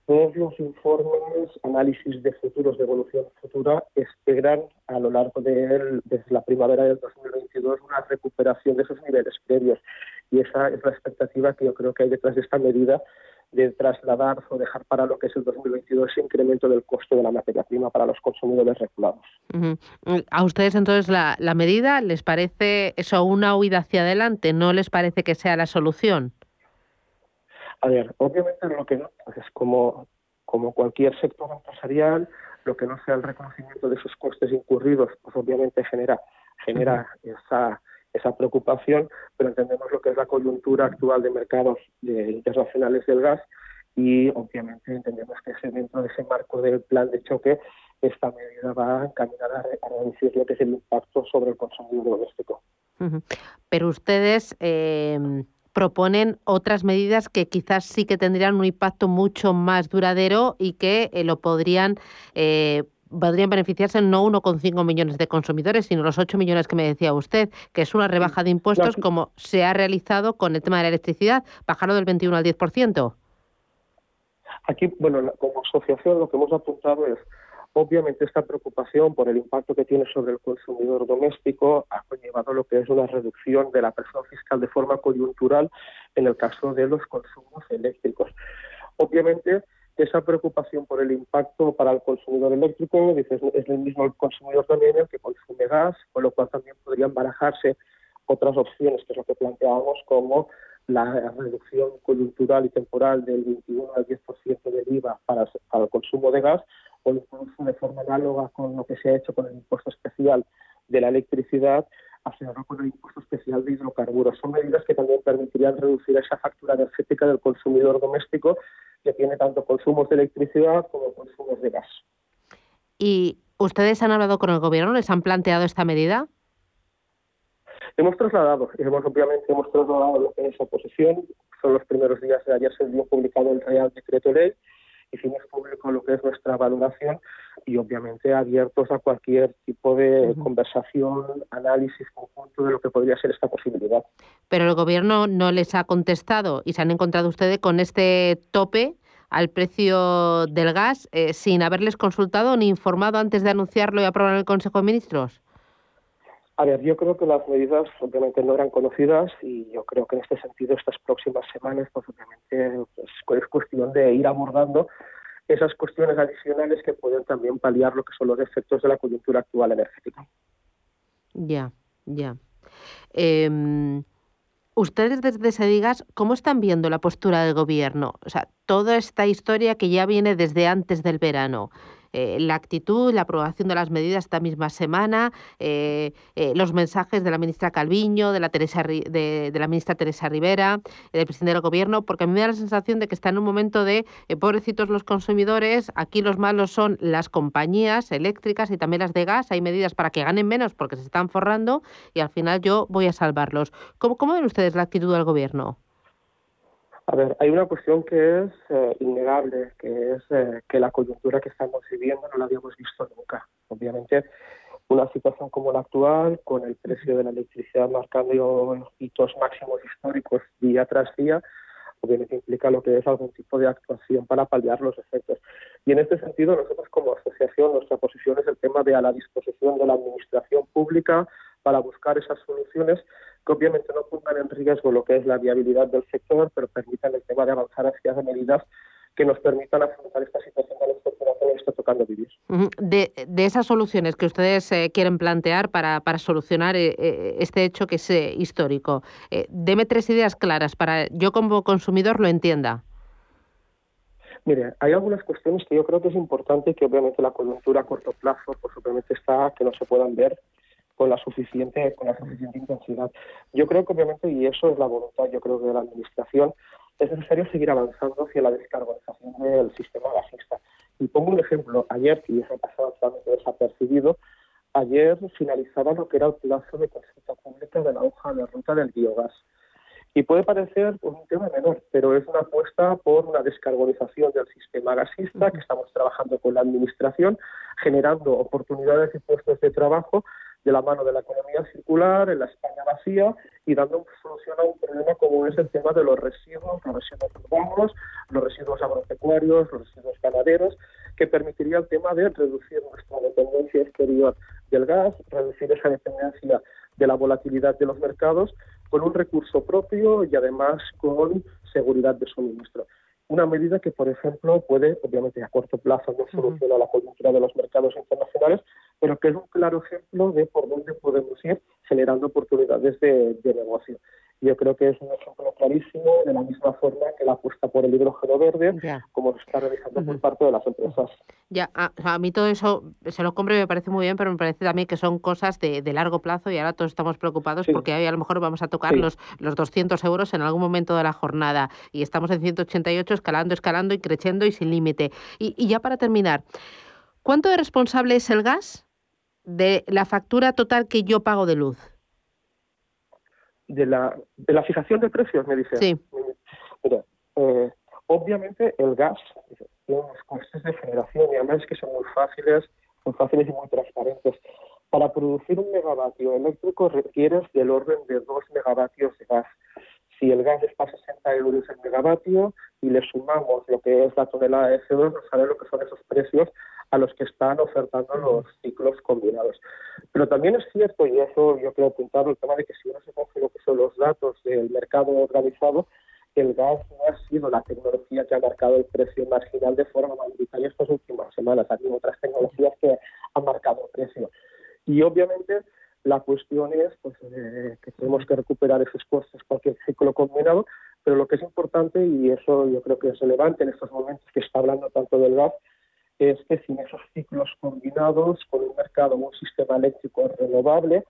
Todos los informes, análisis de futuros, de evolución futura, esperan a lo largo de el, desde la primavera del dos mil veintidós una recuperación de esos niveles previos. Y esa es la expectativa que yo creo que hay detrás de esta medida de trasladar o dejar para lo que es el dos mil veintidós ese incremento del costo de la materia prima para los consumidores regulados. Uh-huh. ¿A ustedes entonces la, la medida les parece eso una huida hacia adelante? ¿No les parece que sea la solución? A ver, obviamente lo que no pues es como, como cualquier sector empresarial, lo que no sea el reconocimiento de esos costes incurridos, pues obviamente genera genera uh-huh. esa esa preocupación, pero entendemos lo que es la coyuntura actual de mercados de, internacionales del gas y obviamente entendemos que ese, dentro de ese marco del plan de choque, esta medida va encaminada a reducir lo que es el impacto sobre el consumidor doméstico. Uh-huh. Pero ustedes... Eh... proponen otras medidas que quizás sí que tendrían un impacto mucho más duradero y que eh, lo podrían eh, podrían beneficiarse no uno coma cinco millones de consumidores, sino los ocho millones que me decía usted, que es una rebaja de impuestos como se ha realizado con el tema de la electricidad, bajarlo del veintiuno al diez por ciento. Aquí, bueno, como asociación lo que hemos apuntado es, obviamente, esta preocupación por el impacto que tiene sobre el consumidor doméstico ha conllevado lo que es una reducción de la presión fiscal de forma coyuntural en el caso de los consumos eléctricos. Obviamente, esa preocupación por el impacto para el consumidor eléctrico, dices, es el mismo el consumidor también el que consume gas, con lo cual también podrían barajarse otras opciones, que es lo que planteábamos, como la reducción coyuntural y temporal del veintiuno al diez por ciento del I V A para, para el consumo de gas, o incluso de forma análoga con lo que se ha hecho con el impuesto especial de la electricidad, hacerlo con el impuesto especial de hidrocarburos. Son medidas que también permitirían reducir esa factura energética del consumidor doméstico, que tiene tanto consumos de electricidad como consumos de gas. ¿Y ustedes han hablado con el Gobierno? ¿Les han planteado esta medida? Hemos trasladado, hemos, obviamente hemos trasladado lo que es oposición. Son los primeros días de ayer, se dio publicado el Real Decreto Ley. Hicimos público lo que es nuestra valoración y, obviamente, abiertos a cualquier tipo de uh-huh. conversación, análisis conjunto de lo que podría ser esta posibilidad. Pero el Gobierno no les ha contestado y se han encontrado ustedes con este tope al precio del gas eh, sin haberles consultado ni informado antes de anunciarlo y aprobar en el Consejo de Ministros. A ver, yo creo que las medidas obviamente no eran conocidas y yo creo que en este sentido estas próximas semanas pues obviamente pues, es cuestión de ir abordando esas cuestiones adicionales que pueden también paliar lo que son los efectos de la coyuntura actual energética. Ya, ya. Eh, ustedes desde Sedigas, ¿cómo están viendo la postura del Gobierno? O sea, toda esta historia que ya viene desde antes del verano. Eh, la actitud, la aprobación de las medidas esta misma semana, eh, eh, los mensajes de la ministra Calviño, de la, Teresa, de, de la ministra Teresa Rivera, del presidente del Gobierno, porque a mí me da la sensación de que está en un momento de eh, pobrecitos los consumidores, aquí los malos son las compañías eléctricas y también las de gas, hay medidas para que ganen menos porque se están forrando y al final yo voy a salvarlos. ¿Cómo, cómo ven ustedes la actitud del Gobierno? A ver, hay una cuestión que es eh, innegable, que es eh, que la coyuntura que estamos viviendo no la habíamos visto nunca. Obviamente, una situación como la actual, con el precio de la electricidad marcando hitos máximos históricos día tras día, obviamente implica lo que es algún tipo de actuación para paliar los efectos. Y en este sentido, nosotros como asociación, nuestra posición es el tema de a la disposición de la administración pública para buscar esas soluciones que obviamente no pongan en riesgo lo que es la viabilidad del sector, pero permitan el tema de avanzar hacia las medidas que nos permitan afrontar esta situación de la estructuración que está tocando vivir. De, de esas soluciones que ustedes eh, quieren plantear para, para solucionar eh, este hecho que es eh, histórico, eh, deme tres ideas claras para yo como consumidor lo entienda. Mire, hay algunas cuestiones que yo creo que es importante que obviamente la coyuntura a corto plazo, pues obviamente está que no se puedan ver con la suficiente con la suficiente intensidad. Yo creo que obviamente, y eso es la voluntad, yo creo que de la administración, es necesario seguir avanzando hacia la descarbonización del sistema gasista. Y pongo un ejemplo. Ayer, que eso ha pasado totalmente desapercibido, ayer finalizaba lo que era el plazo de consulta pública de la hoja de ruta del biogás. Y puede parecer pues, un tema menor, pero es una apuesta por una descarbonización del sistema gasista que estamos trabajando con la administración, generando oportunidades y puestos de trabajo de la mano de la economía circular, en la España vacía, y dando solución a un problema como es el tema de los residuos, los residuos urbanos, los residuos agropecuarios, los residuos ganaderos, que permitiría el tema de reducir nuestra dependencia exterior del gas, reducir esa dependencia de la volatilidad de los mercados, con un recurso propio y además con seguridad de suministro. Una medida que, por ejemplo, puede, obviamente a corto plazo, no soluciona la coyuntura de los mercados internacionales, pero que es un claro ejemplo de por dónde podemos ir generando oportunidades de, de negocio. Yo creo que es un ejemplo clarísimo, de la misma forma que la apuesta por el hidrógeno verde, ya, como se está realizando uh-huh. por parte de las empresas. Ya, a, a mí todo eso se lo compro y me parece muy bien, pero me parece también que son cosas de, de largo plazo y ahora todos estamos preocupados sí. porque hoy a lo mejor vamos a tocar sí. los, los doscientos euros en algún momento de la jornada y estamos en ciento ochenta y ocho, escalando, escalando y creciendo y sin límite. Y, y ya para terminar, ¿cuánto de responsable es el gas de la factura total que yo pago de luz? De la, de la fijación de precios, me dice. Sí. Mira, eh, obviamente el gas tiene unos costes de generación y además que son muy fáciles, muy fáciles y muy transparentes. Para producir un megavatio eléctrico requieres del orden de dos megavatios de gas. Si el gas está a sesenta euros el megavatio y le sumamos lo que es la tonelada de ce o dos, nos sale lo que son esos precios a los que están ofertando los ciclos combinados. Pero también es cierto, y eso yo creo apuntar el tema de que si uno se coge lo que son los datos del mercado organizado, el gas no ha sido la tecnología que ha marcado el precio marginal de forma mayoritaria estas últimas semanas. Ha habido otras tecnologías que han marcado el precio. Y obviamente la cuestión es pues, eh, que tenemos que recuperar esos costes, cualquier ciclo combinado, pero lo que es importante, y eso yo creo que es relevante en estos momentos que está hablando tanto del gas, es que sin esos ciclos combinados con un mercado, un sistema eléctrico renovable,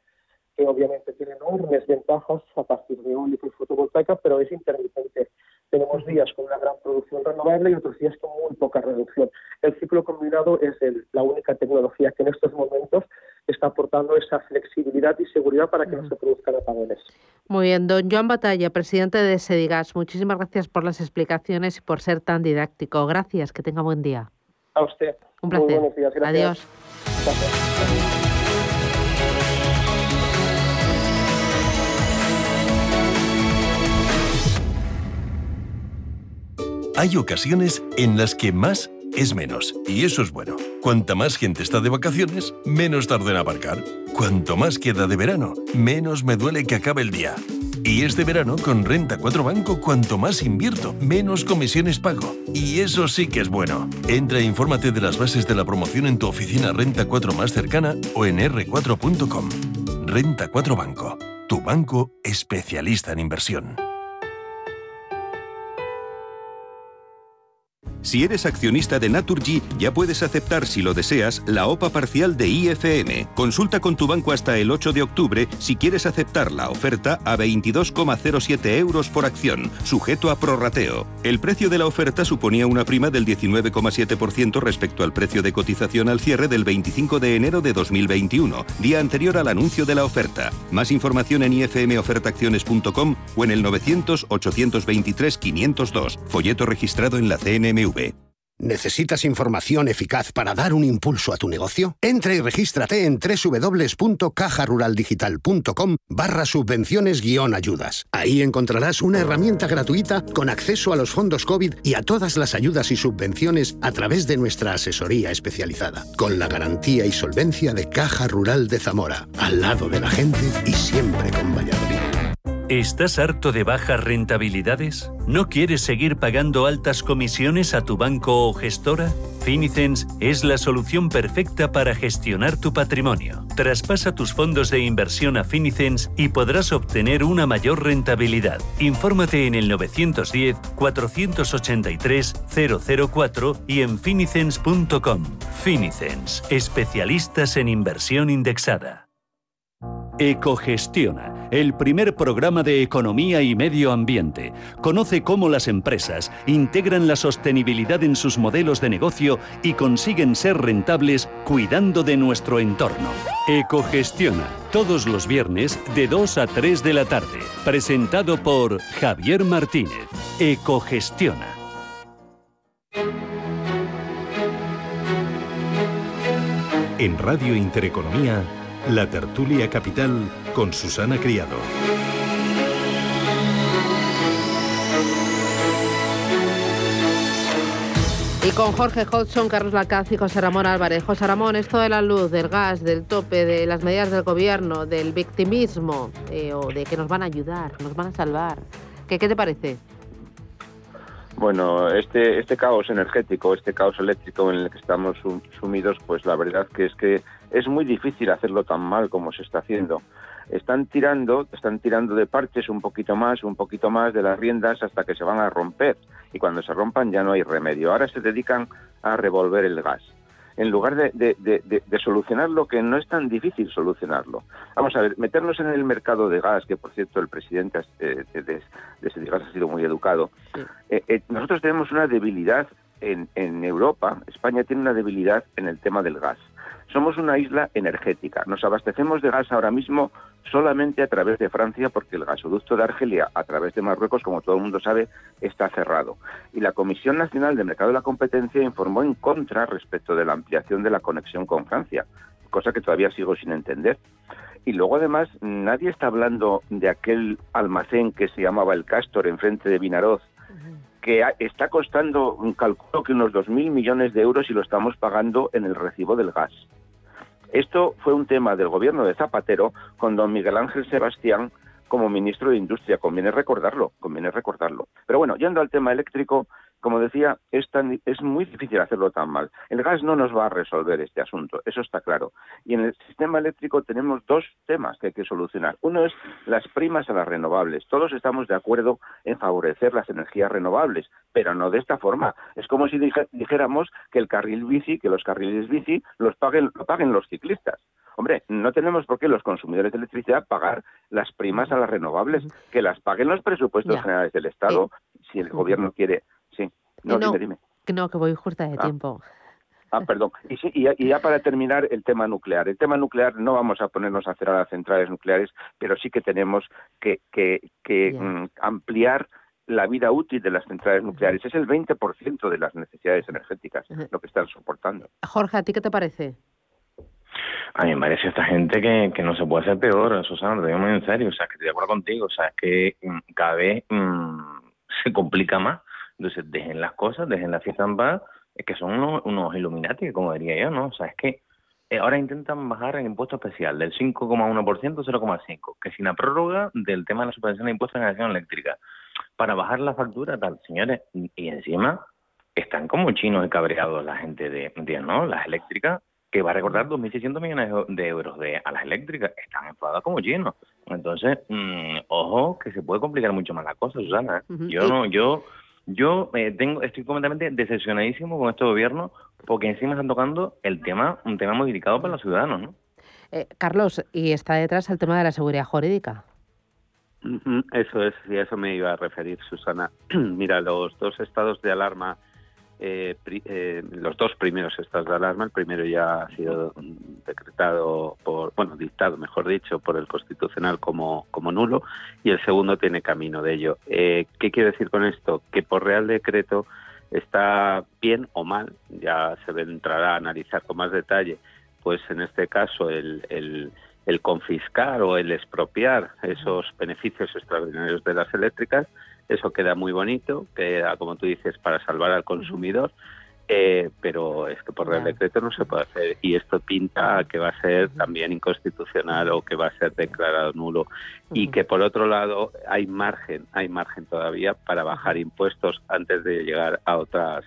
que obviamente tiene enormes ventajas a partir de eólica y fotovoltaica, pero es intermitente. Tenemos días con una gran producción renovable y otros días con muy poca reducción. El ciclo combinado es el, la única tecnología que en estos momentos está aportando esa flexibilidad y seguridad para que uh-huh. no se produzcan apagones. Muy bien, don Joan Batalla, presidente de Sedigas, muchísimas gracias por las explicaciones y por ser tan didáctico. Gracias, que tenga buen día. A usted. Un placer. Muy buenos días. Gracias. Adiós. Gracias. Hay ocasiones en las que más es menos, y eso es bueno. Cuanta más gente está de vacaciones, menos tarda en aparcar. Cuanto más queda de verano, menos me duele que acabe el día. Y este verano, con Renta cuatro Banco, cuanto más invierto, menos comisiones pago. Y eso sí que es bueno. Entra e infórmate de las bases de la promoción en tu oficina Renta cuatro más cercana o en erre cuatro punto com. Renta cuatro Banco, tu banco especialista en inversión. Si eres accionista de Naturgy, ya puedes aceptar, si lo deseas, la OPA parcial de I F E M. Consulta con tu banco hasta el ocho de octubre si quieres aceptar la oferta a veintidós coma cero siete euros por acción, sujeto a prorrateo. El precio de la oferta suponía una prima del diecinueve coma siete por ciento respecto al precio de cotización al cierre del veinticinco de enero de dos mil veintiuno, día anterior al anuncio de la oferta. Más información en i f m oferta acciones punto com o en el novecientos ochocientos veintitrés quinientos dos, folleto registrado en la C N M V. ¿Necesitas información eficaz para dar un impulso a tu negocio? Entra y regístrate en www.cajaruraldigital.com barra subvenciones guión ayudas. Ahí encontrarás una herramienta gratuita con acceso a los fondos COVID y a todas las ayudas y subvenciones a través de nuestra asesoría especializada. Con la garantía y solvencia de Caja Rural de Zamora. Al lado de la gente y siempre con Valladolid. ¿Estás harto de bajas rentabilidades? ¿No quieres seguir pagando altas comisiones a tu banco o gestora? Finizens es la solución perfecta para gestionar tu patrimonio. Traspasa tus fondos de inversión a Finizens y podrás obtener una mayor rentabilidad. Infórmate en el nueve uno cero cuatro ocho tres cero cero cuatro y en finizens punto com. Finizens, especialistas en inversión indexada. Ecogestiona, el primer programa de economía y medio ambiente. Conoce cómo las empresas integran la sostenibilidad en sus modelos de negocio y consiguen ser rentables cuidando de nuestro entorno. Ecogestiona, todos los viernes de dos a tres de la tarde. Presentado por Javier Martínez. Ecogestiona. En Radio Intereconomía, La Tertulia Capital con Susana Criado. Y con Jorge Hodgson, Carlos Lacaz y José Ramón Álvarez. José Ramón, esto de la luz, del gas, del tope, de las medidas del gobierno, del victimismo, eh, o de que nos van a ayudar, nos van a salvar. ¿Qué, qué te parece? Bueno, este, este caos energético, este caos eléctrico en el que estamos sumidos, pues la verdad que es que es muy difícil hacerlo tan mal como se está haciendo. Están tirando, están tirando de parches un poquito más, un poquito más de las riendas hasta que se van a romper. Y cuando se rompan ya no hay remedio. Ahora se dedican a revolver el gas. En lugar de, de, de, de, de solucionar lo que no es tan difícil solucionarlo. Vamos a ver, meternos en el mercado de gas, que por cierto el presidente eh, de, de, de Sedigas ha sido muy educado. Sí. Eh, eh, nosotros tenemos una debilidad en, en Europa, España tiene una debilidad en el tema del gas. Somos una isla energética, nos abastecemos de gas ahora mismo solamente a través de Francia, porque el gasoducto de Argelia a través de Marruecos, como todo el mundo sabe, está cerrado. Y la Comisión Nacional de Mercado de la Competencia informó en contra respecto de la ampliación de la conexión con Francia, cosa que todavía sigo sin entender. Y luego, además, nadie está hablando de aquel almacén que se llamaba El Castor, enfrente de Vinaroz, que está costando, calculo que unos dos mil millones de euros y lo estamos pagando en el recibo del gas. Esto fue un tema del gobierno de Zapatero con don Miguel Ángel Sebastián como ministro de Industria. Conviene recordarlo, conviene recordarlo. Pero bueno, yendo al tema eléctrico, como decía, es, tan, es muy difícil hacerlo tan mal. El gas no nos va a resolver este asunto, eso está claro. Y en el sistema eléctrico tenemos dos temas que hay que solucionar. Uno es las primas a las renovables. Todos estamos de acuerdo en favorecer las energías renovables, pero no de esta forma. Es como si dijéramos que el carril bici, que los carriles bici los paguen, lo paguen los ciclistas. Hombre, no tenemos por qué los consumidores de electricidad pagar las primas a las renovables, que las paguen los presupuestos ya. generales del Estado, eh. si el gobierno quiere. Sí, no, no, dime, dime. No, que voy justa de ah. tiempo. Ah, perdón. Y, sí, y, ya, y ya para terminar, el tema nuclear. El tema nuclear no vamos a ponernos a cerrar las centrales nucleares, pero sí que tenemos que, que, que yeah. ampliar la vida útil de las centrales nucleares. Es el veinte por ciento de las necesidades energéticas lo que están soportando. Jorge, ¿a ti qué te parece? A mí me parece esta gente que, que no se puede hacer peor, Susana, te digo muy en serio. O sea, que estoy de acuerdo contigo. O sea, que cada vez mmm, se complica más. Entonces, dejen las cosas, dejen la fiesta en paz, es que son unos, unos Illuminati, como diría yo, ¿no? O sea, es que ahora intentan bajar el impuesto especial del cinco coma uno por ciento a cero coma cinco por ciento, que sin la prórroga del tema de la suspensión de impuestos en generación eléctrica, para bajar la factura, tal, señores, y encima están como chinos y cabreados la gente de, de ¿no? Las eléctricas, que va a recortar dos mil seiscientos millones de euros de, a las eléctricas, están enfadadas como chinos. Entonces, mmm, ojo, que se puede complicar mucho más la cosa, Susana. Uh-huh. Yo no, yo... Yo eh, tengo, estoy completamente decepcionadísimo con este gobierno porque encima están tocando el tema, un tema muy delicado para los ciudadanos, ¿no? Eh, Carlos, y está detrás el tema de la seguridad jurídica. Eso es, y a eso me iba a referir, Susana. Mira, los dos estados de alarma, eh, pri, eh, los dos primeros estados de alarma, el primero ya ha sido decretado por, bueno, dictado, mejor dicho, por el Constitucional como, como nulo, y el segundo tiene camino de ello. Eh, ¿qué quiero decir con esto? Que por Real Decreto está bien o mal, ya se entrará a analizar con más detalle, pues en este caso el, el, el confiscar o el expropiar esos beneficios extraordinarios de las eléctricas, eso queda muy bonito, queda, como tú dices, para salvar al consumidor, eh, pero es que por el decreto no se puede hacer, y esto pinta que va a ser también inconstitucional o que va a ser declarado nulo, y que por otro lado hay margen, hay margen todavía para bajar impuestos antes de llegar a otras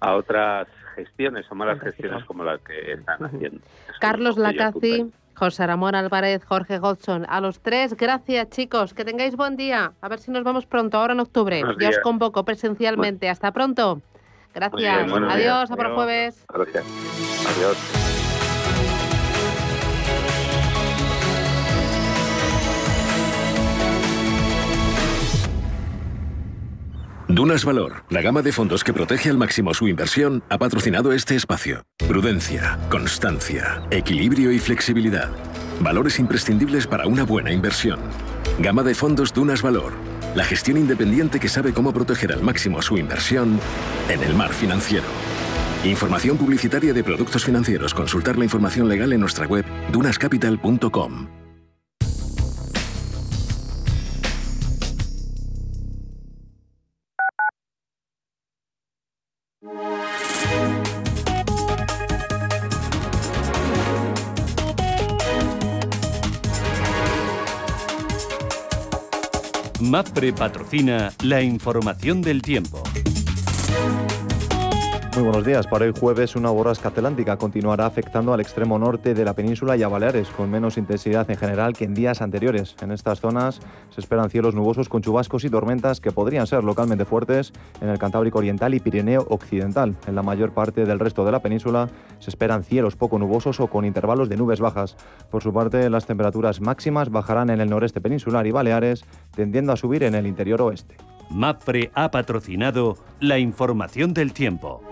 a otras gestiones o malas gestiones como las que están haciendo. Eso Carlos Lacazzi, José Ramón Álvarez, Jorge Godson, a los tres, gracias chicos, que tengáis buen día, a ver si nos vamos pronto, ahora en octubre, ya os convoco presencialmente, bueno. Hasta pronto, gracias, bien, adiós, días. A por el jueves. Gracias. Adiós. Dunas Valor, la gama de fondos que protege al máximo su inversión, ha patrocinado este espacio. Prudencia, constancia, equilibrio y flexibilidad. Valores imprescindibles para una buena inversión. Gama de fondos Dunas Valor, la gestión independiente que sabe cómo proteger al máximo su inversión en el mar financiero. Información publicitaria de productos financieros. Consultar la información legal en nuestra web dunas capital punto com. MAPRE patrocina la información del tiempo. Muy buenos días. Para hoy jueves, una borrasca atlántica continuará afectando al extremo norte de la península y a Baleares, con menos intensidad en general que en días anteriores. En estas zonas se esperan cielos nubosos con chubascos y tormentas que podrían ser localmente fuertes en el Cantábrico Oriental y Pirineo Occidental. En la mayor parte del resto de la península se esperan cielos poco nubosos o con intervalos de nubes bajas. Por su parte, las temperaturas máximas bajarán en el noreste peninsular y Baleares, tendiendo a subir en el interior oeste. MAPRE ha patrocinado la información del tiempo.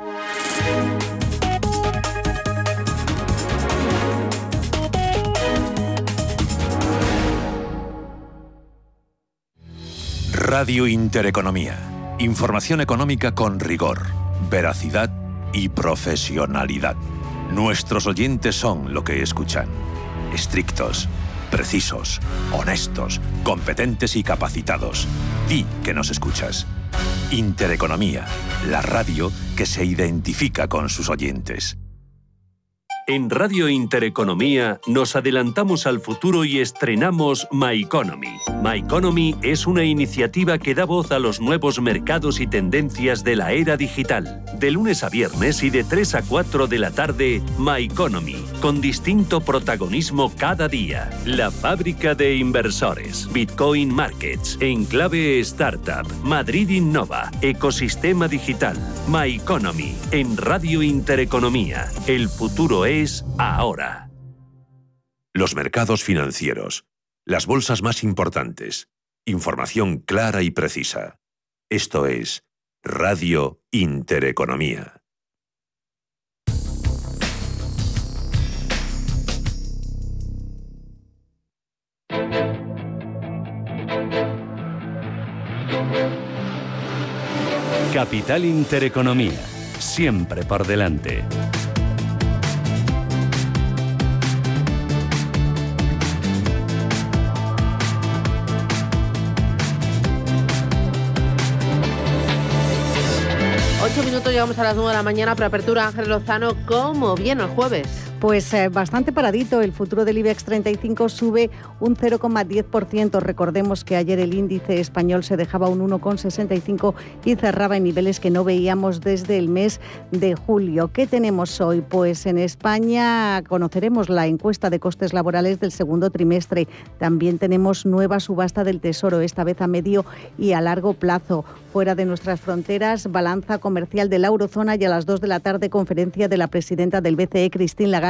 Radio Intereconomía. Información económica con rigor, veracidad y profesionalidad. Nuestros oyentes son lo que escuchan. Estrictos, precisos, honestos, competentes y capacitados. Di que nos escuchas. Intereconomía, la radio que se identifica con sus oyentes. En Radio Intereconomía nos adelantamos al futuro y estrenamos My Economy. My Economy es una iniciativa que da voz a los nuevos mercados y tendencias de la era digital. De lunes a viernes y de tres a cuatro de la tarde, My Economy, con distinto protagonismo cada día. La fábrica de inversores, Bitcoin Markets, Enclave Startup, Madrid Innova, Ecosistema Digital, My Economy, en Radio Intereconomía. El futuro es... es ahora. Los mercados financieros, las bolsas más importantes, información clara y precisa. Esto es Radio Intereconomía. Capital Intereconomía, siempre por delante. Minutos llegamos a las nueve de la mañana para apertura. Ángel Lozano, ¿cómo viene el jueves? Pues eh, bastante paradito. El futuro del IBEX treinta y cinco sube un cero coma diez por ciento. Recordemos que ayer el índice español se dejaba un uno coma sesenta y cinco y cerraba en niveles que no veíamos desde el mes de julio. ¿Qué tenemos hoy? Pues en España conoceremos la encuesta de costes laborales del segundo trimestre. También tenemos nueva subasta del Tesoro, esta vez a medio y a largo plazo. Fuera de nuestras fronteras, balanza comercial de la eurozona y a las dos de la tarde conferencia de la presidenta del B C E, Christine Lagarde,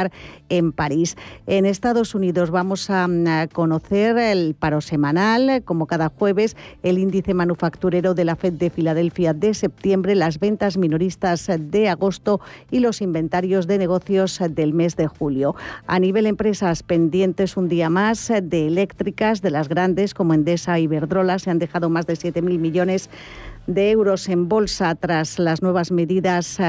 en París. En Estados Unidos vamos a conocer el paro semanal, como cada jueves, el índice manufacturero de la Fed de Filadelfia de septiembre, las ventas minoristas de agosto y los inventarios de negocios del mes de julio. A nivel empresas, pendientes un día más de eléctricas, de las grandes como Endesa y Iberdrola, se han dejado más de siete mil millones de euros en bolsa tras las nuevas medidas eh,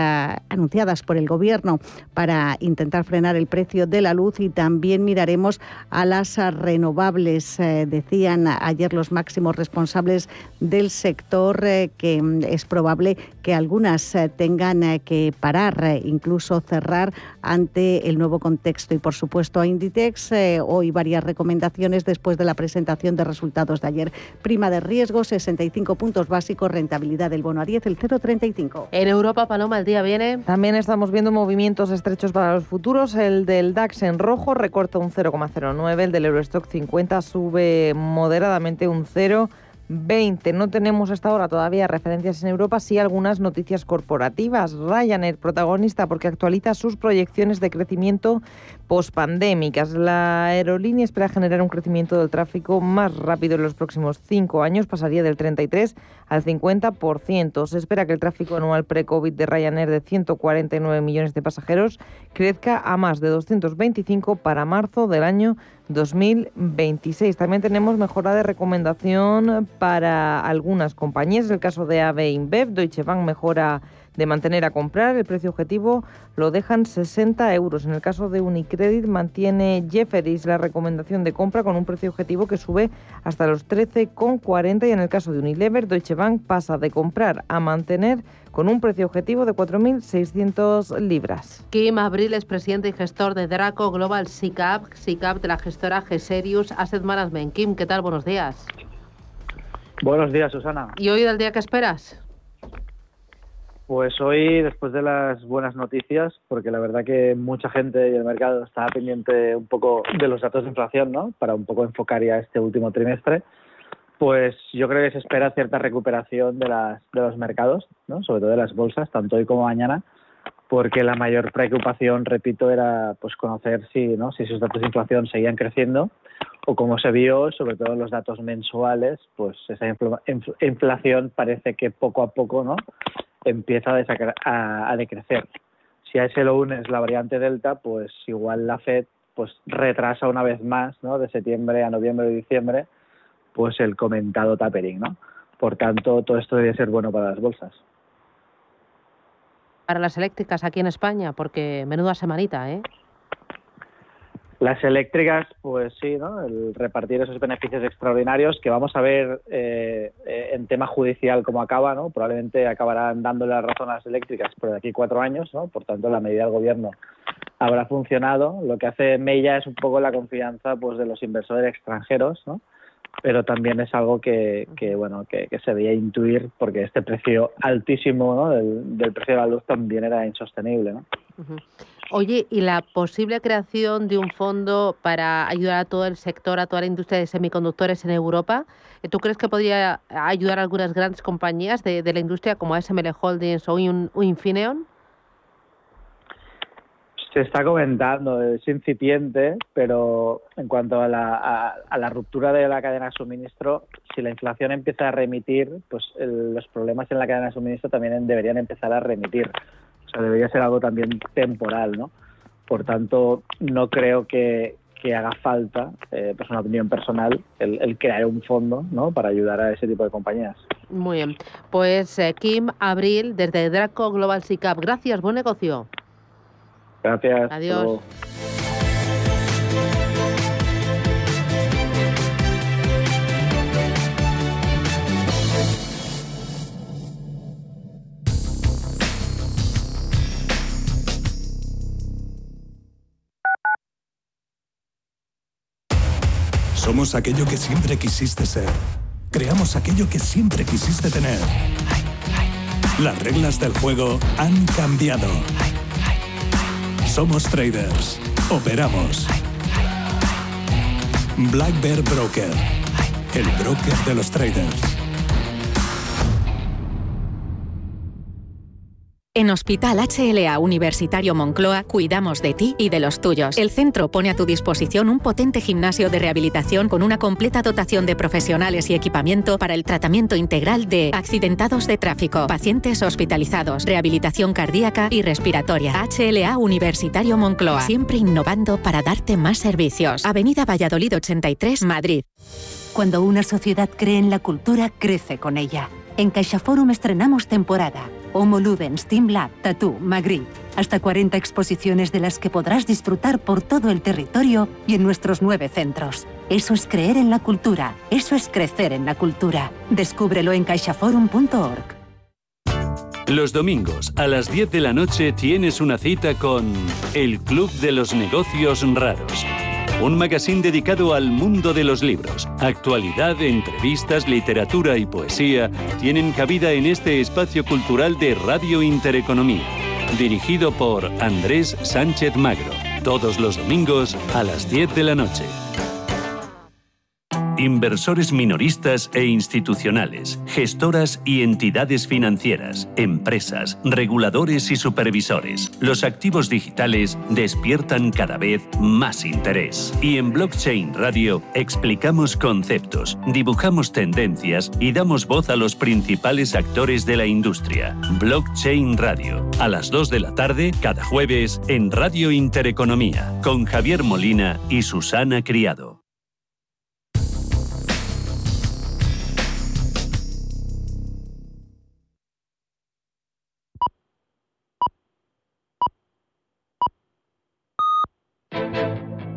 anunciadas por el Gobierno para intentar frenar el precio de la luz, y también miraremos a las renovables. Eh, decían ayer los máximos responsables del sector eh, que es probable que algunas eh, tengan eh, que parar, eh, incluso cerrar ante el nuevo contexto. Y por supuesto a Inditex, eh, hoy varias recomendaciones después de la presentación de resultados de ayer. Prima de riesgo, sesenta y cinco puntos básicos, rentabilidad del bono a diez, el cero coma treinta y cinco. En Europa, Paloma, el día viene. También estamos viendo movimientos estrechos para los futuros. El del DAX en rojo recorta un cero coma cero nueve, el del Eurostock cincuenta sube moderadamente un cero coma veinte. No tenemos hasta ahora todavía referencias en Europa, sí algunas noticias corporativas. Ryanair, protagonista, porque actualiza sus proyecciones de crecimiento pospandémicas. La aerolínea espera generar un crecimiento del tráfico más rápido en los próximos cinco años, pasaría del treinta y tres al cincuenta por ciento. Se espera que el tráfico anual pre-COVID de Ryanair de ciento cuarenta y nueve millones de pasajeros crezca a más de doscientos veinticinco para marzo del año dos mil veintiséis. También tenemos mejora de recomendación para algunas compañías. Es el caso de A B E InBev. Deutsche Bank mejora de mantener a comprar. El precio objetivo lo dejan sesenta euros. En el caso de Unicredit mantiene Jefferies la recomendación de compra con un precio objetivo que sube hasta los trece coma cuarenta. Y en el caso de Unilever, Deutsche Bank pasa de comprar a mantener con un precio objetivo de cuatro mil seiscientas libras. Kim Abril es presidente y gestor de Draco Global SICAP, SICAP de la gestora G-Serious Asset Management. Kim, ¿qué tal? Buenos días. Buenos días, Susana. ¿Y hoy del día qué esperas? Pues hoy, después de las buenas noticias, porque la verdad que mucha gente y el mercado estaba pendiente un poco de los datos de inflación, ¿no?, para un poco enfocar ya este último trimestre, pues yo creo que se espera cierta recuperación de las de los mercados, ¿no?, sobre todo de las bolsas, tanto hoy como mañana, porque la mayor preocupación, repito, era pues conocer si, ¿no?, si esos datos de inflación seguían creciendo, o como se vio, sobre todo en los datos mensuales, pues esa infl- infl- inflación parece que poco a poco, ¿no?, empieza a, desac- a, a decrecer. Si a ese lo unes la variante Delta, pues igual la Fed pues retrasa una vez más, ¿no?, de septiembre a noviembre y diciembre, pues el comentado tapering, ¿no? Por tanto, todo esto debería ser bueno para las bolsas. Para las eléctricas aquí en España, porque menuda semanita, ¿eh? Las eléctricas, pues sí, ¿no?, el repartir esos beneficios extraordinarios que vamos a ver eh, en tema judicial cómo acaba, ¿no? Probablemente acabarán dándole la razón a las eléctricas, pero de aquí cuatro años, ¿no? Por tanto, la medida del Gobierno habrá funcionado. Lo que hace mella es un poco la confianza, pues, de los inversores extranjeros, ¿no? Pero también es algo que, que bueno, que, que se veía intuir, porque este precio altísimo, ¿no?, del, del precio de la luz también era insostenible, ¿no? Uh-huh. Oye, ¿y la posible creación de un fondo para ayudar a todo el sector, a toda la industria de semiconductores en Europa? ¿Tú crees que podría ayudar a algunas grandes compañías de, de la industria como S M L Holdings o un, un Infineon? Se está comentando, es incipiente, pero en cuanto a la, a, a la ruptura de la cadena de suministro, si la inflación empieza a remitir, pues el, los problemas en la cadena de suministro también deberían empezar a remitir. O sea, debería ser algo también temporal, ¿no? Por tanto, no creo que, que haga falta, eh, pues una opinión personal, el, el crear un fondo, ¿no?, para ayudar a ese tipo de compañías. Muy bien. Pues eh, Kim Abril, desde Draco Global SICAP. Gracias, buen negocio. Gracias. Adiós. Todo. Somos aquello que siempre quisiste ser. Creamos aquello que siempre quisiste tener. Las reglas del juego han cambiado. Somos traders. Operamos. Black Bear Broker. El broker de los traders. En Hospital H L A Universitario Moncloa cuidamos de ti y de los tuyos. El centro pone a tu disposición un potente gimnasio de rehabilitación con una completa dotación de profesionales y equipamiento para el tratamiento integral de accidentados de tráfico, pacientes hospitalizados, rehabilitación cardíaca y respiratoria. H L A Universitario Moncloa, siempre innovando para darte más servicios. Avenida Valladolid ochenta y tres, Madrid. Cuando una sociedad cree en la cultura, crece con ella. En CaixaForum estrenamos temporada. Homo Ludens, Team Lab, Tatú, Magritte. Hasta cuarenta exposiciones de las que podrás disfrutar por todo el territorio y en nuestros nueve centros. Eso es creer en la cultura. Eso es crecer en la cultura. Descúbrelo en caixaforum punto org. Los domingos a las diez de la noche tienes una cita con El Club de los Negocios Raros. Un magazine dedicado al mundo de los libros. Actualidad, entrevistas, literatura y poesía tienen cabida en este espacio cultural de Radio Intereconomía. Dirigido por Andrés Sánchez Magro. Todos los domingos a las diez de la noche. Inversores minoristas e institucionales, gestoras y entidades financieras, empresas, reguladores y supervisores. Los activos digitales despiertan cada vez más interés. Y en Blockchain Radio explicamos conceptos, dibujamos tendencias y damos voz a los principales actores de la industria. Blockchain Radio, a las dos de la tarde, cada jueves, en Radio Intereconomía, con Javier Molina y Susana Criado.